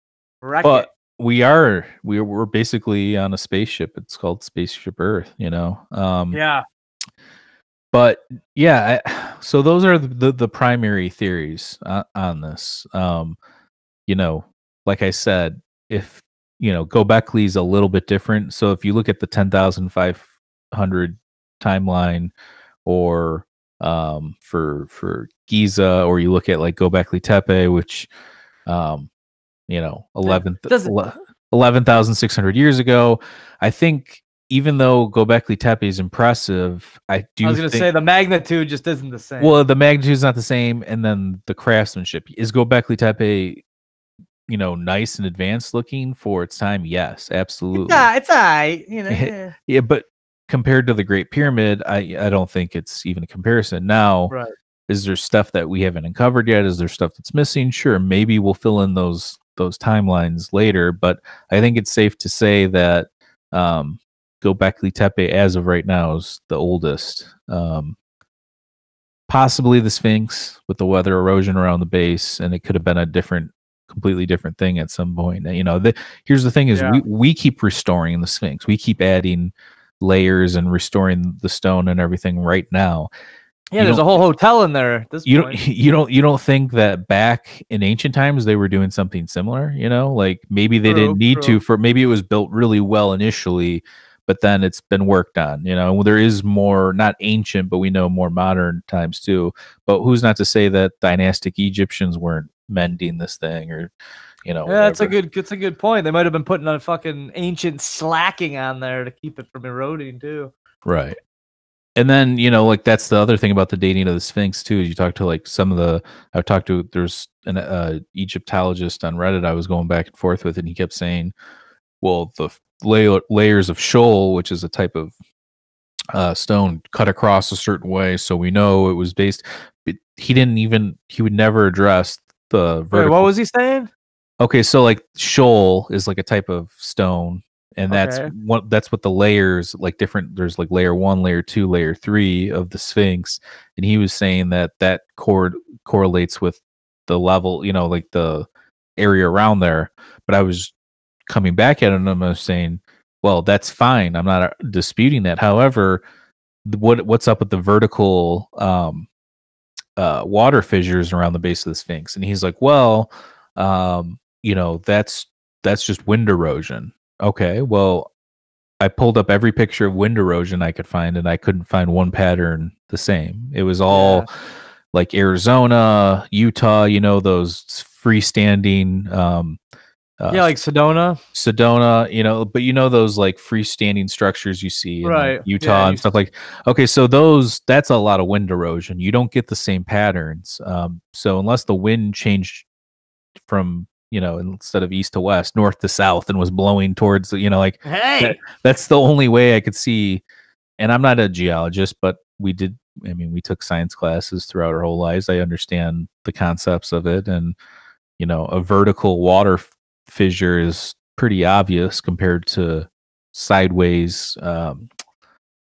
Wreck but. It. We are we we're basically on a spaceship. It's called Spaceship Earth, you know. Um, yeah. But yeah, I, so those are the, the, the primary theories on, on this. Um, you know, like I said, if you know, Göbekli's a little bit different. So if you look at the ten thousand five hundred timeline, or um, for for Giza, or you look at like Göbekli Tepe, which um, you know, eleven thousand six hundred years ago. I think even though Göbekli Tepe is impressive, I do I was going to say the magnitude just isn't the same. Well, the magnitude is not the same, and then the craftsmanship. Is Göbekli Tepe, you know, nice and advanced looking for its time? Yes, absolutely. Yeah, it's all right. You know, yeah. Yeah, but compared to the Great Pyramid, I, I don't think it's even a comparison. Now, right. Is there stuff that we haven't uncovered yet? Is there stuff that's missing? Sure, maybe we'll fill in those those timelines later, but I think it's safe to say that um, Göbekli Tepe, as of right now, is the oldest. Um, possibly the Sphinx with the weather erosion around the base, and it could have been a different, completely different thing at some point. You know, the, here's the thing: is yeah. we we keep restoring the Sphinx, we keep adding layers and restoring the stone and everything right now. Yeah, you there's a whole hotel in there. At this you point. don't, you don't, you don't think that back in ancient times they were doing something similar? You know, like maybe they true, didn't need true. to. For maybe it was built really well initially, but then it's been worked on. You know, there is more, not ancient, but we know more modern times too. But who's not to say that dynastic Egyptians weren't mending this thing, or you know? Yeah, whatever. that's a good, that's a good point. They might have been putting a fucking ancient slacking on there to keep it from eroding too. Right. And then, you know, like that's the other thing about the dating of the Sphinx too, is you talk to like some of the, I've talked to, there's an uh, Egyptologist on Reddit I was going back and forth with, and he kept saying, well, the la- layers of shoal, which is a type of uh, stone cut across a certain way, so we know it was based, but he didn't even, he would never address the vertical. Wait, what was he saying? Okay, so like shoal is like a type of stone. And that's okay. what that's what the layers like different. There's like layer one, layer two, layer three of the Sphinx, and he was saying that that cord correlates with the level, you know, like the area around there. But I was coming back at him, and I was saying, "Well, that's fine. I'm not uh, disputing that. However, what what's up with the vertical um, uh, water fissures around the base of the Sphinx?" And he's like, "Well, um, you know, that's that's just wind erosion." Okay, well, I pulled up every picture of wind erosion I could find, and I couldn't find one pattern the same. It was all yeah. like Arizona, Utah, you know, those freestanding. Um, uh, yeah, like Sedona. Sedona, you know, but you know those like freestanding structures you see in right. Utah yeah, and stuff like. Okay, so those, that's a lot of wind erosion. You don't get the same patterns. Um, so unless the wind changed from, you know, instead of east to west, north to south, and was blowing towards, you know, like, hey, that, that's the only way I could see. And I'm not a geologist, but we did, I mean, we took science classes throughout our whole lives. I understand the concepts of it. And, you know, a vertical water f- fissure is pretty obvious compared to sideways um,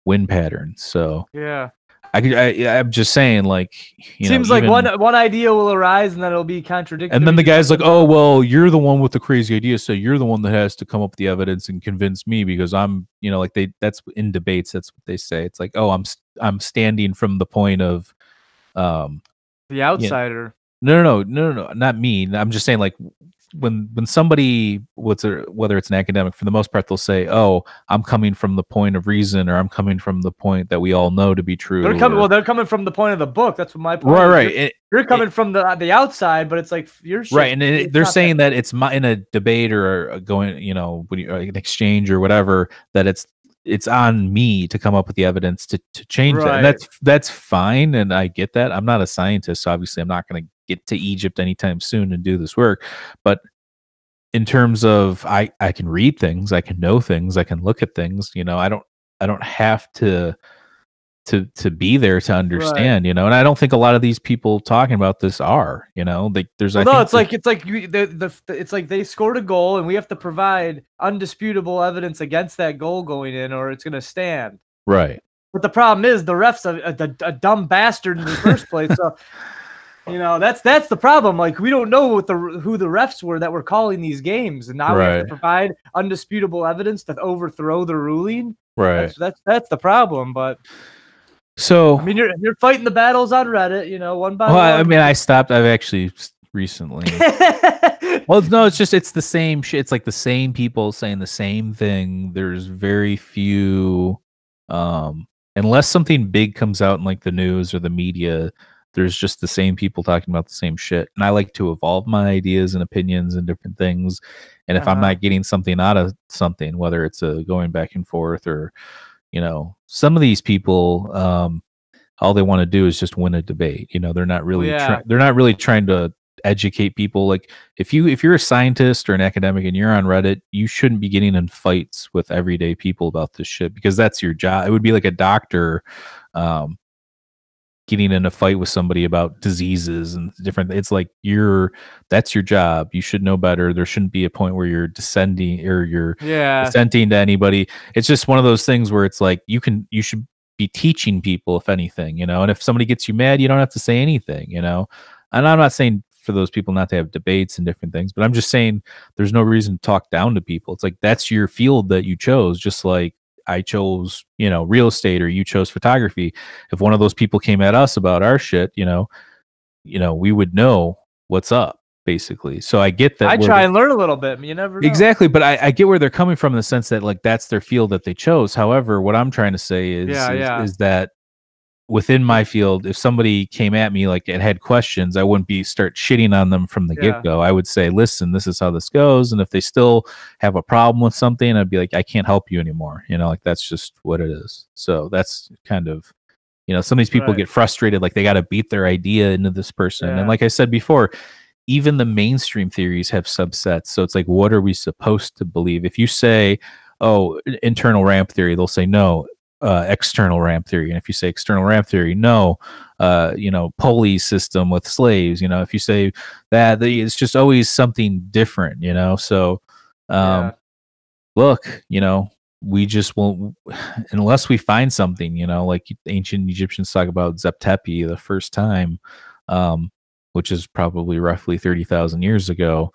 wind patterns. So, yeah. I, I, I'm just saying, like, you seems know, even, like one one idea will arise and then it'll be contradictory. And then the guy's like, "Oh, well, you're the one with the crazy idea, so you're the one that has to come up with the evidence and convince me because I'm, you know, like they." That's in debates. That's what they say. It's like, "Oh, I'm I'm standing from the point of, um, the outsider." You know, no, no, no, no, no, not me. I'm just saying, like, when when somebody, whether it's an academic, for the most part, they'll say, "Oh, I'm coming from the point of reason," or "I'm coming from the point that we all know to be true." They're coming, or, well, they're coming from the point of the book. That's what my point. Right, is. right. You're, it, you're coming it, from the the outside, but it's like you're right, shit, and it, they're saying that, that it's my, in a debate or going, you know, when you, like an exchange or whatever, that it's it's on me to come up with the evidence to to change right. that. And that's that's fine, and I get that. I'm not a scientist, so obviously, I'm not going to get to Egypt anytime soon and do this work. But in terms of I, I can read things, I can know things, I can look at things, you know, I don't I don't have to to to be there to understand, right. you know. And I don't think a lot of these people talking about this are, you know, they, there's well, I no, think it's like it's like you, the, the, the it's like they scored a goal and we have to provide undisputable evidence against that goal going in or it's going to stand. Right. But the problem is the ref's a, a, a dumb bastard in the first place. So you know, that's that's the problem. Like, we don't know what the who the refs were that were calling these games, and now right. we have to provide undisputable evidence to overthrow the ruling. Right. That's that's, that's the problem. But so I mean, you're you're fighting the battles on Reddit, you know, one by well, one. I mean, I stopped. I've actually recently. well, no, it's just it's the same shit. It's like the same people saying the same thing. There's very few, um, unless something big comes out in like the news or the media. There's just the same people talking about the same shit. And I like to evolve my ideas and opinions and different things. And if uh-huh. I'm not getting something out of something, whether it's a going back and forth or, you know, some of these people, um, all they want to do is just win a debate. You know, they're not really, yeah. try- they're not really trying to educate people. Like if you, if you're a scientist or an academic and you're on Reddit, you shouldn't be getting in fights with everyday people about this shit because that's your job. It would be like a doctor, um, getting in a fight with somebody about diseases and different. It's like you're that's your job. You should know better. There shouldn't be a point where you're descending or you're yeah. dissenting to anybody. It's just one of those things where it's like you can you should be teaching people if anything, you know. And if somebody gets you mad, you don't have to say anything, you know. And I'm not saying for those people not to have debates and different things, but I'm just saying there's no reason to talk down to people. It's like that's your field that you chose, just like I chose, you know, real estate or you chose photography. If one of those people came at us about our shit, you know, you know, we would know what's up basically. So I get that. I try and learn a little bit. You never know. Exactly. But I, I get where they're coming from in the sense that like, that's their field that they chose. However, what I'm trying to say is, yeah, is, yeah. is that within my field, if somebody came at me, like and had questions, I wouldn't be start shitting on them from the yeah. get go. I would say, listen, this is how this goes. And if they still have a problem with something, I'd be like, I can't help you anymore. You know, like that's just what it is. So that's kind of, you know, some of these people right. get frustrated, like they got to beat their idea into this person. Yeah. And like I said before, even the mainstream theories have subsets. So it's like, what are we supposed to believe? If you say, oh, internal ramp theory, they'll say, no, Uh, external ramp theory. And if you say external ramp theory, no, uh, you know, pulley system with slaves, you know, if you say that, they, it's just always something different, you know? So, um, yeah. look, you know, we just won't, unless we find something, you know, like ancient Egyptians talk about Zeptepi the first time, um, which is probably roughly thirty thousand years ago.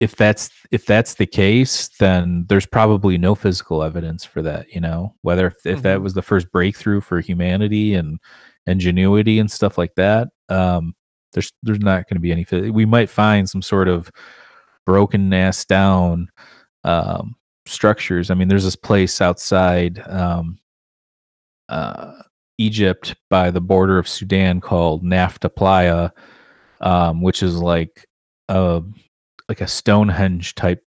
If that's if that's the case, then there's probably no physical evidence for that, you know, whether if, if that was the first breakthrough for humanity and ingenuity and stuff like that. Um, there's there's not going to be any. We might find some sort of broken ass down um, structures. I mean, there's this place outside um, uh, Egypt by the border of Sudan called Nafta Playa, um, which is like a like a Stonehenge type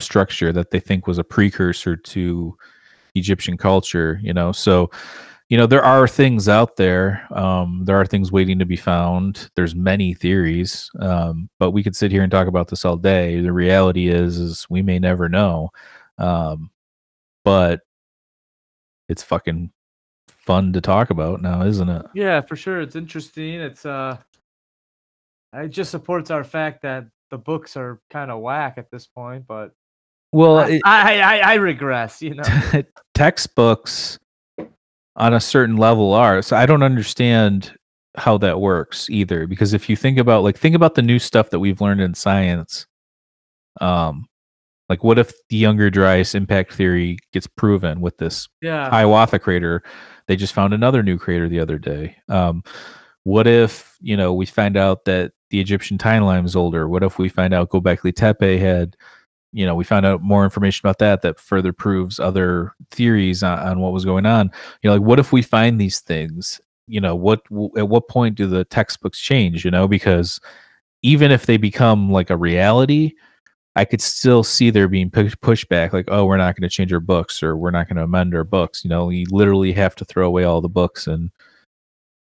structure that they think was a precursor to Egyptian culture, you know? So, you know, there are things out there. Um, there are things waiting to be found. There's many theories, um, but we could sit here and talk about this all day. The reality is, is we may never know. Um, but it's fucking fun to talk about now, isn't it? Yeah, for sure. It's interesting. It's, uh, it just supports our fact that the books are kind of whack at this point, but well, I, it, I, I, I regress, you know, t- textbooks on a certain level are, so I don't understand how that works either. Because if you think about like, think about the new stuff that we've learned in science. Um, like what if the Younger Dryas impact theory gets proven with this yeah. Hiawatha crater? They just found another new crater the other day. Um, What if, you know, we find out that the Egyptian timeline is older? What if we find out Göbekli Tepe had, you know, we found out more information about that that further proves other theories on, on what was going on? You know, like, what if we find these things? You know, what at what point do the textbooks change? You know, because even if they become like a reality, I could still see there being push pushback, like, oh, we're not going to change our books, or we're not going to amend our books. You know, you literally have to throw away all the books and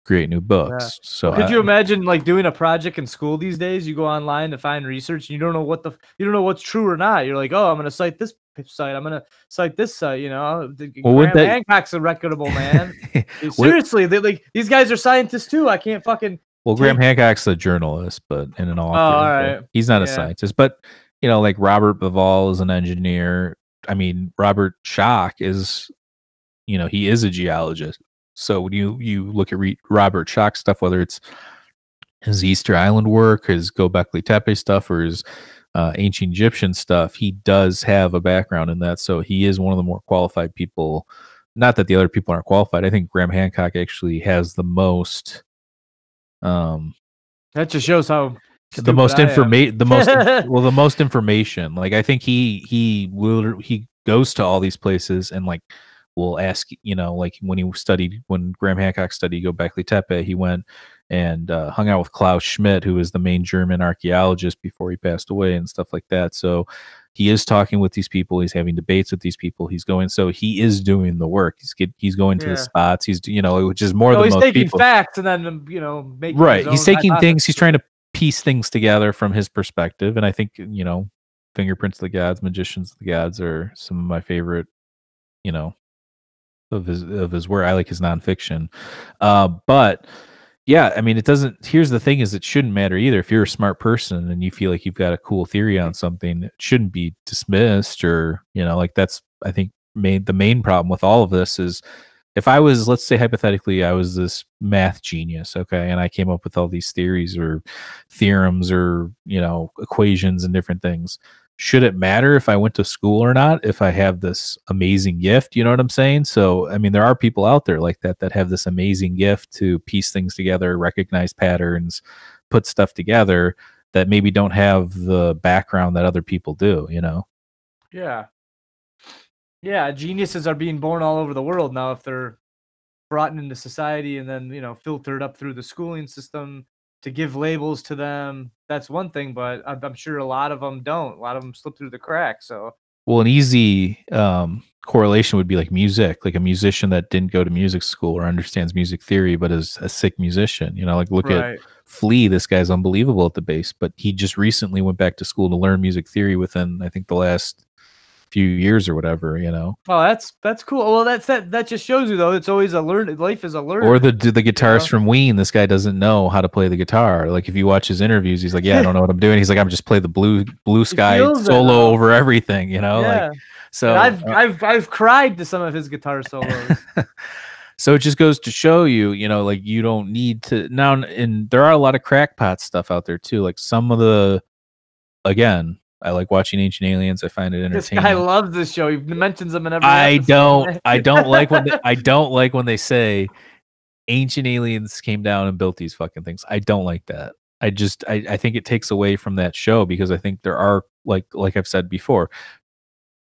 create new books. Yeah. So could I, you imagine like doing a project in school these days? You go online to find research, and you don't know what the you don't know what's true or not. You're like, oh, I'm going to cite this site. I'm going to cite this site. You know, well, Graham that... Hancock's a reputable man. Seriously, they like these guys are scientists too. I can't fucking. Well, Graham Hancock's a journalist, but and an author. Oh, all right. He's not yeah. a scientist, but. You know, like Robert Bivol is an engineer. I mean, Robert Schoch is, you know, he is a geologist. So when you, you look at re- Robert Schoch stuff, whether it's his Easter Island work, his Göbekli Tepe stuff, or his uh, ancient Egyptian stuff, he does have a background in that. So he is one of the more qualified people. Not that the other people aren't qualified. I think Graham Hancock actually has the most. Um, that just shows how... Stupid the most information, the most well, the most information. Like I think he he will he goes to all these places and like will ask. You know, like when he studied when Graham Hancock studied Göbekli Tepe, he went and uh, hung out with Klaus Schmidt, who was the main German archaeologist before he passed away and stuff like that. So he is talking with these people. He's having debates with these people. He's going. So he is doing the work. He's get, he's going to yeah. the spots. He's you know, which is more you know, than he's most taking people. Facts and then you know making right. He's taking hypothesis. Things. He's trying to. Piece things together from his perspective, and I think you know, Fingerprints of the Gods, Magicians of the Gods are some of my favorite, you know, of his of his work. I like his nonfiction, uh, but yeah, I mean, it doesn't. Here's the thing: is it shouldn't matter either. If you're a smart person and you feel like you've got a cool theory on something, it shouldn't be dismissed or you know, like that's I think made the main problem with all of this is. If I was, let's say hypothetically, I was this math genius, okay, and I came up with all these theories or theorems or, you know, equations and different things, should it matter if I went to school or not, if I have this amazing gift, you know what I'm saying? So, I mean, there are people out there like that that have this amazing gift to piece things together, recognize patterns, put stuff together that maybe don't have the background that other people do, you know? Yeah. Yeah, geniuses are being born all over the world now if they're brought into society and then, you know, filtered up through the schooling system to give labels to them. That's one thing, but I'm sure a lot of them don't. A lot of them slip through the cracks. So, well, an easy um, correlation would be like music, like a musician that didn't go to music school or understands music theory, but is a sick musician. You know, like look right. at Flea. This guy's unbelievable at the bass, but he just recently went back to school to learn music theory within, I think, the last... few years or whatever, you know. Oh, that's that's cool. Well, that's that that just shows you though. It's always a learn. Life is a learn. Or the the guitarist you know? From Ween. This guy doesn't know how to play the guitar. Like if you watch his interviews, he's like, yeah, I don't know what I'm doing. He's like, I'm just play the blue blue sky solo over everything, you know. Yeah. Like so. And I've uh, I've I've cried to some of his guitar solos. So it just goes to show you, you know, like you don't need to now. And there are a lot of crackpot stuff out there too. Like some of the, again. I like watching Ancient Aliens. I find it entertaining. I love this show. He mentions them in every. I episode. don't. I don't like when they, I don't like when they say Ancient Aliens came down and built these fucking things. I don't like that. I just. I, I think it takes away from that show because I think there are like like I've said before,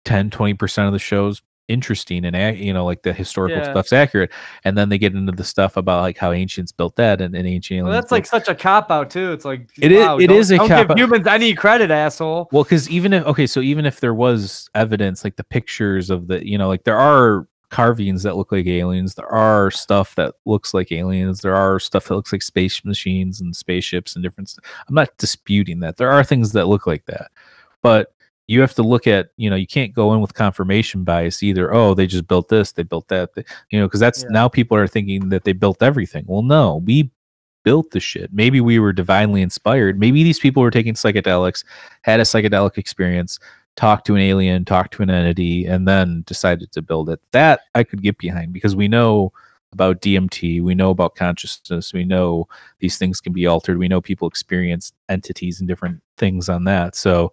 ten, twenty percent of the show's interesting and you know like the historical yeah. stuff's accurate, and then they get into the stuff about like how ancients built that and, and ancient aliens. Well, that's like such a cop out too. It's like it wow, is. It is a don't cop give out. Humans any credit, asshole. Well, because even if okay, so even if there was evidence, like the pictures of the you know like there are carvings that look like aliens, there are stuff that looks like aliens, there are stuff that looks like space machines and spaceships and different stuff. I'm not disputing that. There are things that look like that, but. You have to look at, you know, you can't go in with confirmation bias either. Oh, they just built this, they built that, they, you know, because that's yeah. now people are thinking that they built everything. Well, no, we built the shit. Maybe we were divinely inspired. Maybe these people were taking psychedelics, had a psychedelic experience, talked to an alien, talked to an entity, and then decided to build it. That I could get behind because we know about D M T, we know about consciousness, we know these things can be altered. We know people experience entities and different things on that. So,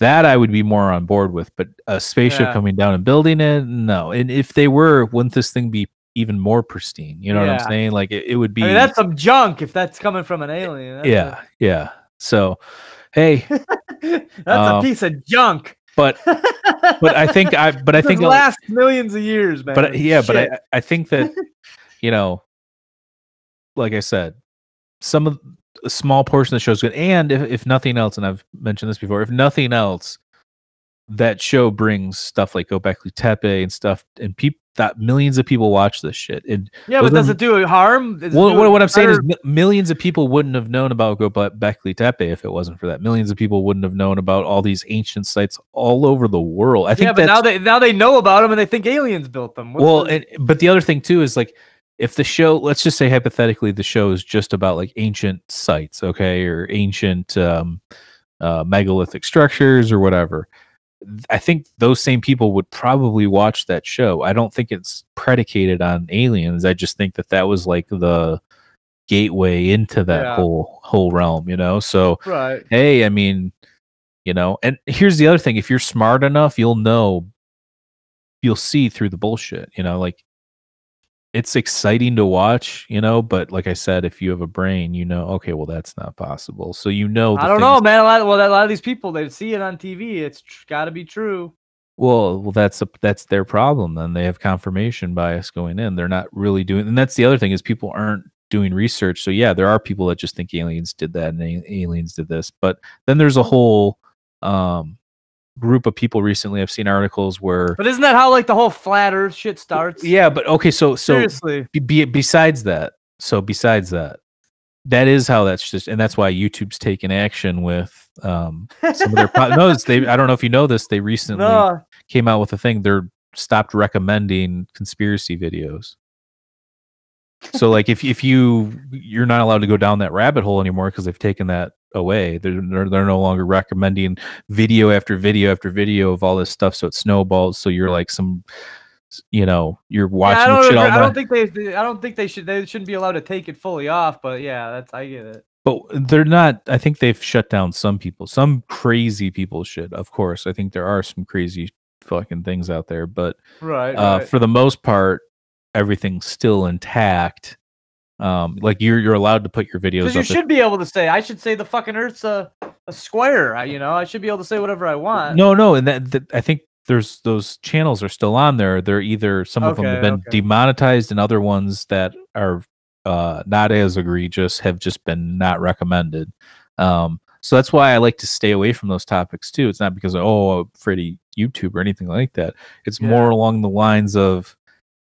that I would be more on board with, but a spaceship yeah. coming down and building it, no. And if they were, wouldn't this thing be even more pristine. You know yeah. what I'm saying? Like it, it would be. I mean, that's some junk if that's coming from an alien. That's yeah, a... yeah. So, hey, that's um, a piece of junk. But, but I think I. But I think last millions of years, man. But yeah, Shit. but I, I think that, you know, like I said, some of a small portion of the show is good, and if, if nothing else, and I've mentioned this before, if nothing else, that show brings stuff like Göbekli Tepe and stuff, and people that millions of people watch this shit. And yeah, but does it do harm? Does well, do what, what I'm saying is, m- millions of people wouldn't have known about Göbekli Tepe if it wasn't for that. Millions of people wouldn't have known about all these ancient sites all over the world. I think yeah, but now they now they know about them and they think aliens built them. What's well, the- and, but the other thing too is like, if the show, let's just say hypothetically, the show is just about like ancient sites, okay, or ancient um, uh, megalithic structures or whatever. I think those same people would probably watch that show. I don't think it's predicated on aliens. I just think that that was like the gateway into that yeah. whole whole realm, you know? So, right. hey, I mean, you know, and here's the other thing. If you're smart enough, you'll know, you'll see through the bullshit, you know, like it's exciting to watch, you know, but like I said, if you have a brain, you know, okay, well, that's not possible. So, you know, I don't know, man. A lot, well, a lot of these people, they see it on T V. It's tr- got to be true. Well, well, that's a, that's their problem. Then they have confirmation bias going in. They're not really doing. And that's the other thing is people aren't doing research. So, yeah, there are people that just think aliens did that and a- aliens did this. But then there's a whole um, group of people recently. I've seen articles where, but isn't that how like the whole flat earth shit starts? Yeah, but okay, so so seriously be, be, besides that so besides that that is how that's just, and that's why YouTube's taking action with um some of their po- no, they I don't know if you know this, they recently no. came out with a thing. They're stopped recommending conspiracy videos. So like if if you you're not allowed to go down that rabbit hole anymore because they've taken that away. They're, they're they're no longer recommending video after video after video of all this stuff, so it snowballs. So you're like some, you know, you're watching. Yeah, I don't, shit all I don't think they. I don't think they should. They shouldn't be allowed to take it fully off. But yeah, that's I get it. But they're not. I think they've shut down some people, some crazy people. Shit, of course. I think there are some crazy fucking things out there. But right, uh, right. for the most part, everything's still intact. Um, like you're you're allowed to put your videos. Because you should at, be able to say, I should say the fucking Earth's a, a square. I, you know, I should be able to say whatever I want. No, no, and that, that I think there's those channels are still on there. They're either some okay, of them have been okay. demonetized, and other ones that are uh, not as egregious have just been not recommended. Um, so that's why I like to stay away from those topics too. It's not because oh, I'm afraid of YouTube or anything like that. It's yeah. more along the lines of,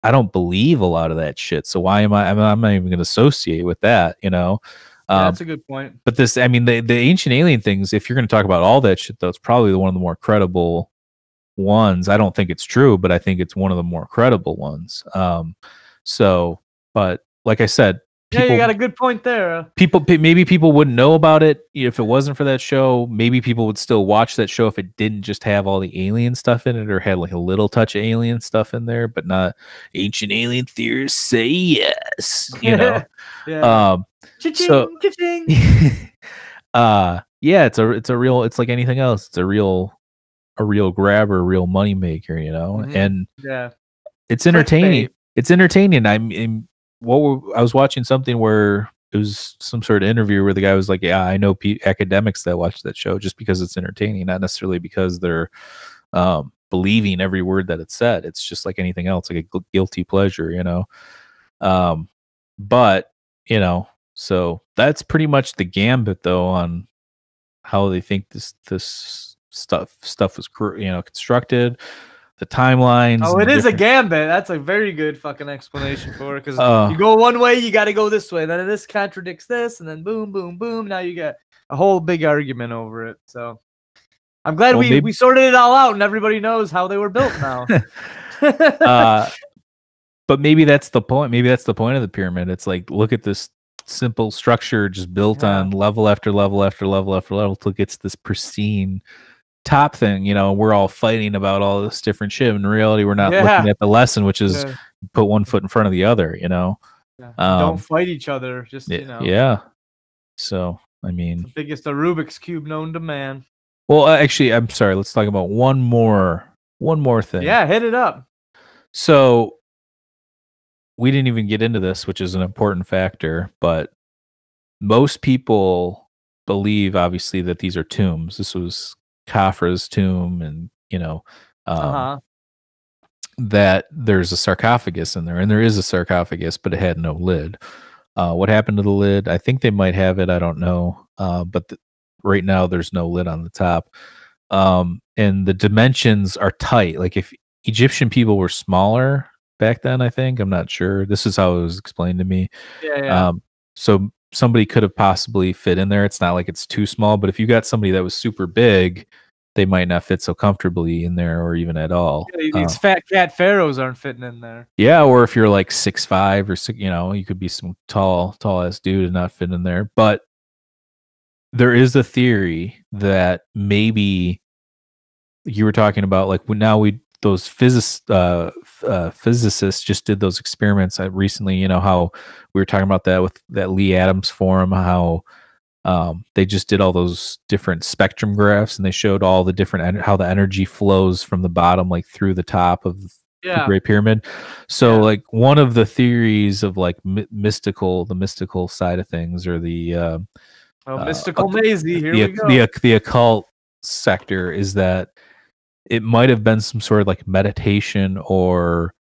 I don't believe a lot of that shit. So why am I, I'm not even going to associate with that, you know? Um, yeah, that's a good point. But this, I mean, the, the ancient alien things, if you're going to talk about all that shit, though, it's probably one of the more credible ones. I don't think it's true, but I think it's one of the more credible ones. Um, so, but like I said, people, yeah, you got a good point there. People, maybe people wouldn't know about it if it wasn't for that show. Maybe people would still watch that show if it didn't just have all the alien stuff in it, or had like a little touch of alien stuff in there, but not ancient alien theorists say yes. You know, yeah. um, cha-ching, so cha-ching. uh, yeah, it's a, it's a real, it's like anything else. It's a real, a real grabber, a real money maker. You know, mm-hmm. and yeah, it's entertaining. It's entertaining. I'm. I'm What were, I was watching something where it was some sort of interview where the guy was like, yeah, I know pe- academics that watch that show just because it's entertaining, not necessarily because they're um, believing every word that it's said. It's just like anything else, like a guilty pleasure, you know? Um, but, you know, so that's pretty much the gambit, though, on how they think this this stuff stuff was, you know, constructed. The timelines. Oh, it is different... a gambit. That's a very good fucking explanation for it. Because uh, you go one way, you got to go this way. Then this contradicts this, and then boom, boom, boom. Now you got a whole big argument over it. So I'm glad well, we, maybe... we sorted it all out, and everybody knows how they were built now. uh, but maybe that's the point. Maybe that's the point of the pyramid. It's like, look at this simple structure just built yeah. on level after level after level after level till it gets this pristine top thing, you know. We're all fighting about all this different shit. In reality, we're not yeah. looking at the lesson, which is yeah. put one foot in front of the other, you know. Yeah. Um, don't fight each other, just you know. Yeah. So I mean, it's the biggest the Rubik's cube known to man. Well, uh, actually, I'm sorry. Let's talk about one more, one more thing. Yeah, hit it up. So we didn't even get into this, which is an important factor, but most people believe, obviously, that these are tombs. This was Khafra's tomb, and, you know, um, uh-huh. that there's a sarcophagus in there, and there is a sarcophagus, but it had no lid. Uh, what happened to the lid? I think they might have it. I don't know. Uh, but the, right now there's no lid on the top. Um, and the dimensions are tight. Like, if Egyptian people were smaller back then, I think, I'm not sure. This is how it was explained to me. Yeah, yeah. Um, so somebody could have possibly fit in there. It's not like it's too small, but if you got somebody that was super big, they might not fit so comfortably in there, or even at all. Yeah, these uh, fat cat pharaohs aren't fitting in there. Yeah, or if you're like six five or six, you know, you could be some tall, tall ass dude and not fit in there. But there is a theory that maybe you were talking about, like, now we those physics uh, uh, physicists just did those experiments recently. You know how we were talking about that with that Lee Adams forum, how. Um, they just did all those different spectrum graphs, and they showed all the different en- how the energy flows from the bottom, like through the top of yeah. the Great Pyramid. So, yeah. like one of the theories of like my- mystical, the mystical side of things, or the uh, oh, uh, mystical mazy. Here the, we go. The, the occult sector is that it might have been some sort of like meditation or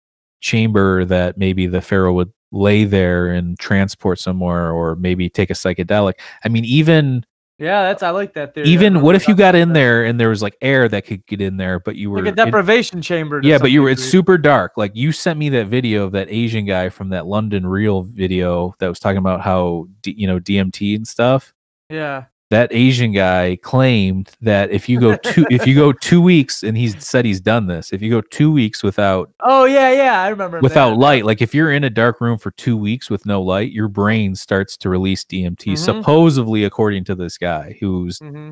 chamber that maybe the pharaoh would lay there and transport somewhere, or maybe take a psychedelic. I mean, even yeah, that's I like that theory. Even what if you got in there and there was like air that could get in there, but you were like a deprivation in, chamber. Yeah, but you were it's super dark. Like, you sent me that video of that Asian guy from that London Real video that was talking about how D, you know D M T and stuff. Yeah, that Asian guy claimed that if you go two if you go two weeks, and he said he's done this, if you go two weeks without oh yeah yeah I remember without that. light, like if you're in a dark room for two weeks with no light, your brain starts to release D M T, mm-hmm. supposedly, according to this guy who's mm-hmm.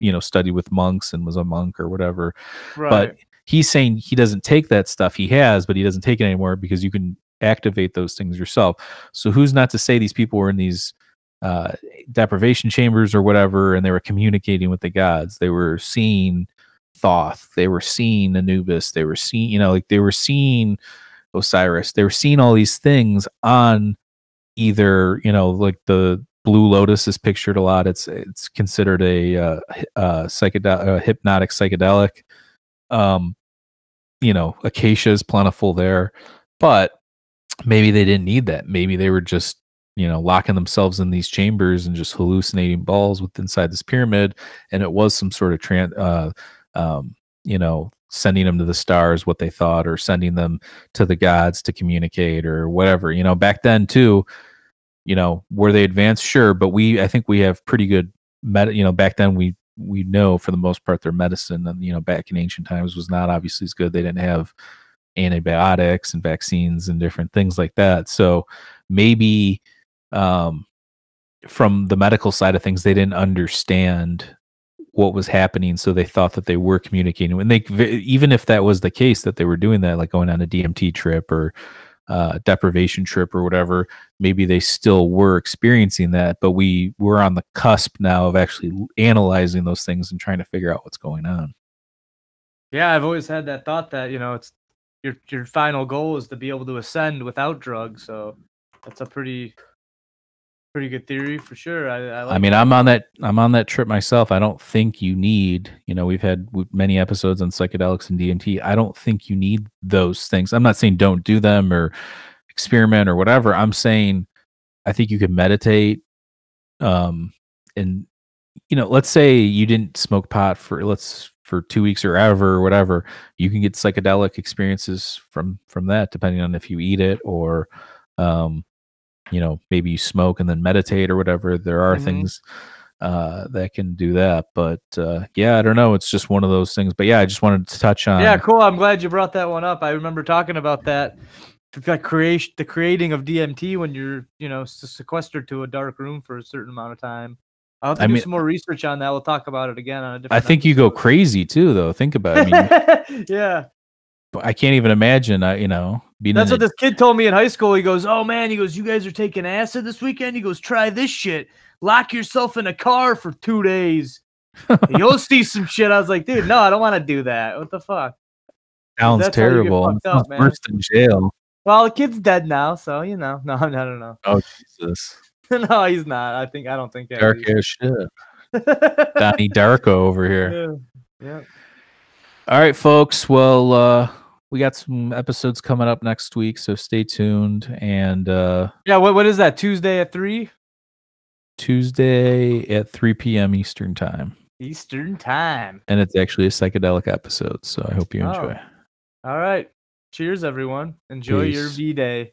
you know studied with monks and was a monk or whatever, right. But he's saying he doesn't take that stuff. He has, but he doesn't take it anymore because you can activate those things yourself. So who's not to say these people were in these uh deprivation chambers or whatever, and they were communicating with the gods? They were seeing Thoth, they were seeing Anubis, they were seeing, you know, like they were seeing Osiris, they were seeing all these things on either, you know, like the Blue Lotus is pictured a lot. It's it's considered a uh, uh psychedelic, uh, hypnotic psychedelic. Um, you know, acacia is plentiful there, but maybe they didn't need that. Maybe they were just, you know, locking themselves in these chambers and just hallucinating balls with inside this pyramid, and it was some sort of trans, uh, um, you know, sending them to the stars, what they thought, or sending them to the gods to communicate, or whatever. You know, back then too, you know, were they advanced? Sure, but we, I think we have pretty good, med- you know, back then we we know for the most part their medicine, and you know, back in ancient times was not obviously as good. They didn't have antibiotics and vaccines and different things like that. So maybe. Um, from the medical side of things, they didn't understand what was happening, so they thought that they were communicating. And they, even if that was the case, that they were doing that, like going on a D M T trip or uh, deprivation trip or whatever, maybe they still were experiencing that. But we we're on the cusp now of actually analyzing those things and trying to figure out what's going on. Yeah, I've always had that thought that, you know, it's your your final goal is to be able to ascend without drugs. So that's a pretty Pretty good theory for sure. I, I, like I mean, that. I'm on that. I'm on that trip myself. I don't think you need. You know, we've had many episodes on psychedelics and D M T. I don't think you need those things. I'm not saying don't do them or experiment or whatever. I'm saying I think you could meditate. Um, and you know, let's say you didn't smoke pot for let's for two weeks or ever or whatever. You can get psychedelic experiences from from that, depending on if you eat it or. Um, you know, maybe you smoke and then meditate or whatever. There are mm-hmm. things uh, that can do that. But uh, yeah, I don't know. It's just one of those things. But yeah, I just wanted to touch on. Yeah, cool. I'm glad you brought that one up. I remember talking about that. That creation, the creating of D M T when you're, you know, sequestered to a dark room for a certain amount of time. I'll have to I do mean, some more research on that. We'll talk about it again on a different I think episode. You go crazy too, though. Think about it. I mean, yeah. I can't even imagine, I, you know. Being That's what it. This kid told me in high school. He goes, oh, man, he goes, you guys are taking acid this weekend? He goes, try this shit. Lock yourself in a car for two days. You'll see some shit. I was like, dude, no, I don't want to do that. What the fuck? Sounds terrible. Up, it's worse than jail. Well, the kid's dead now, so you know. No, no, no, no. Oh Jesus! No, he's not. I think I don't think. Dark as shit. Donnie Darko over here. Yeah. Yeah. All right, folks. Well, uh, we got some episodes coming up next week, so stay tuned. And uh, yeah, what what is that? Tuesday at three. Tuesday at three p.m. Eastern time. Eastern time. And it's actually a psychedelic episode, so I hope you enjoy. Oh. All right. Cheers, everyone. Enjoy Peace. Your V-Day.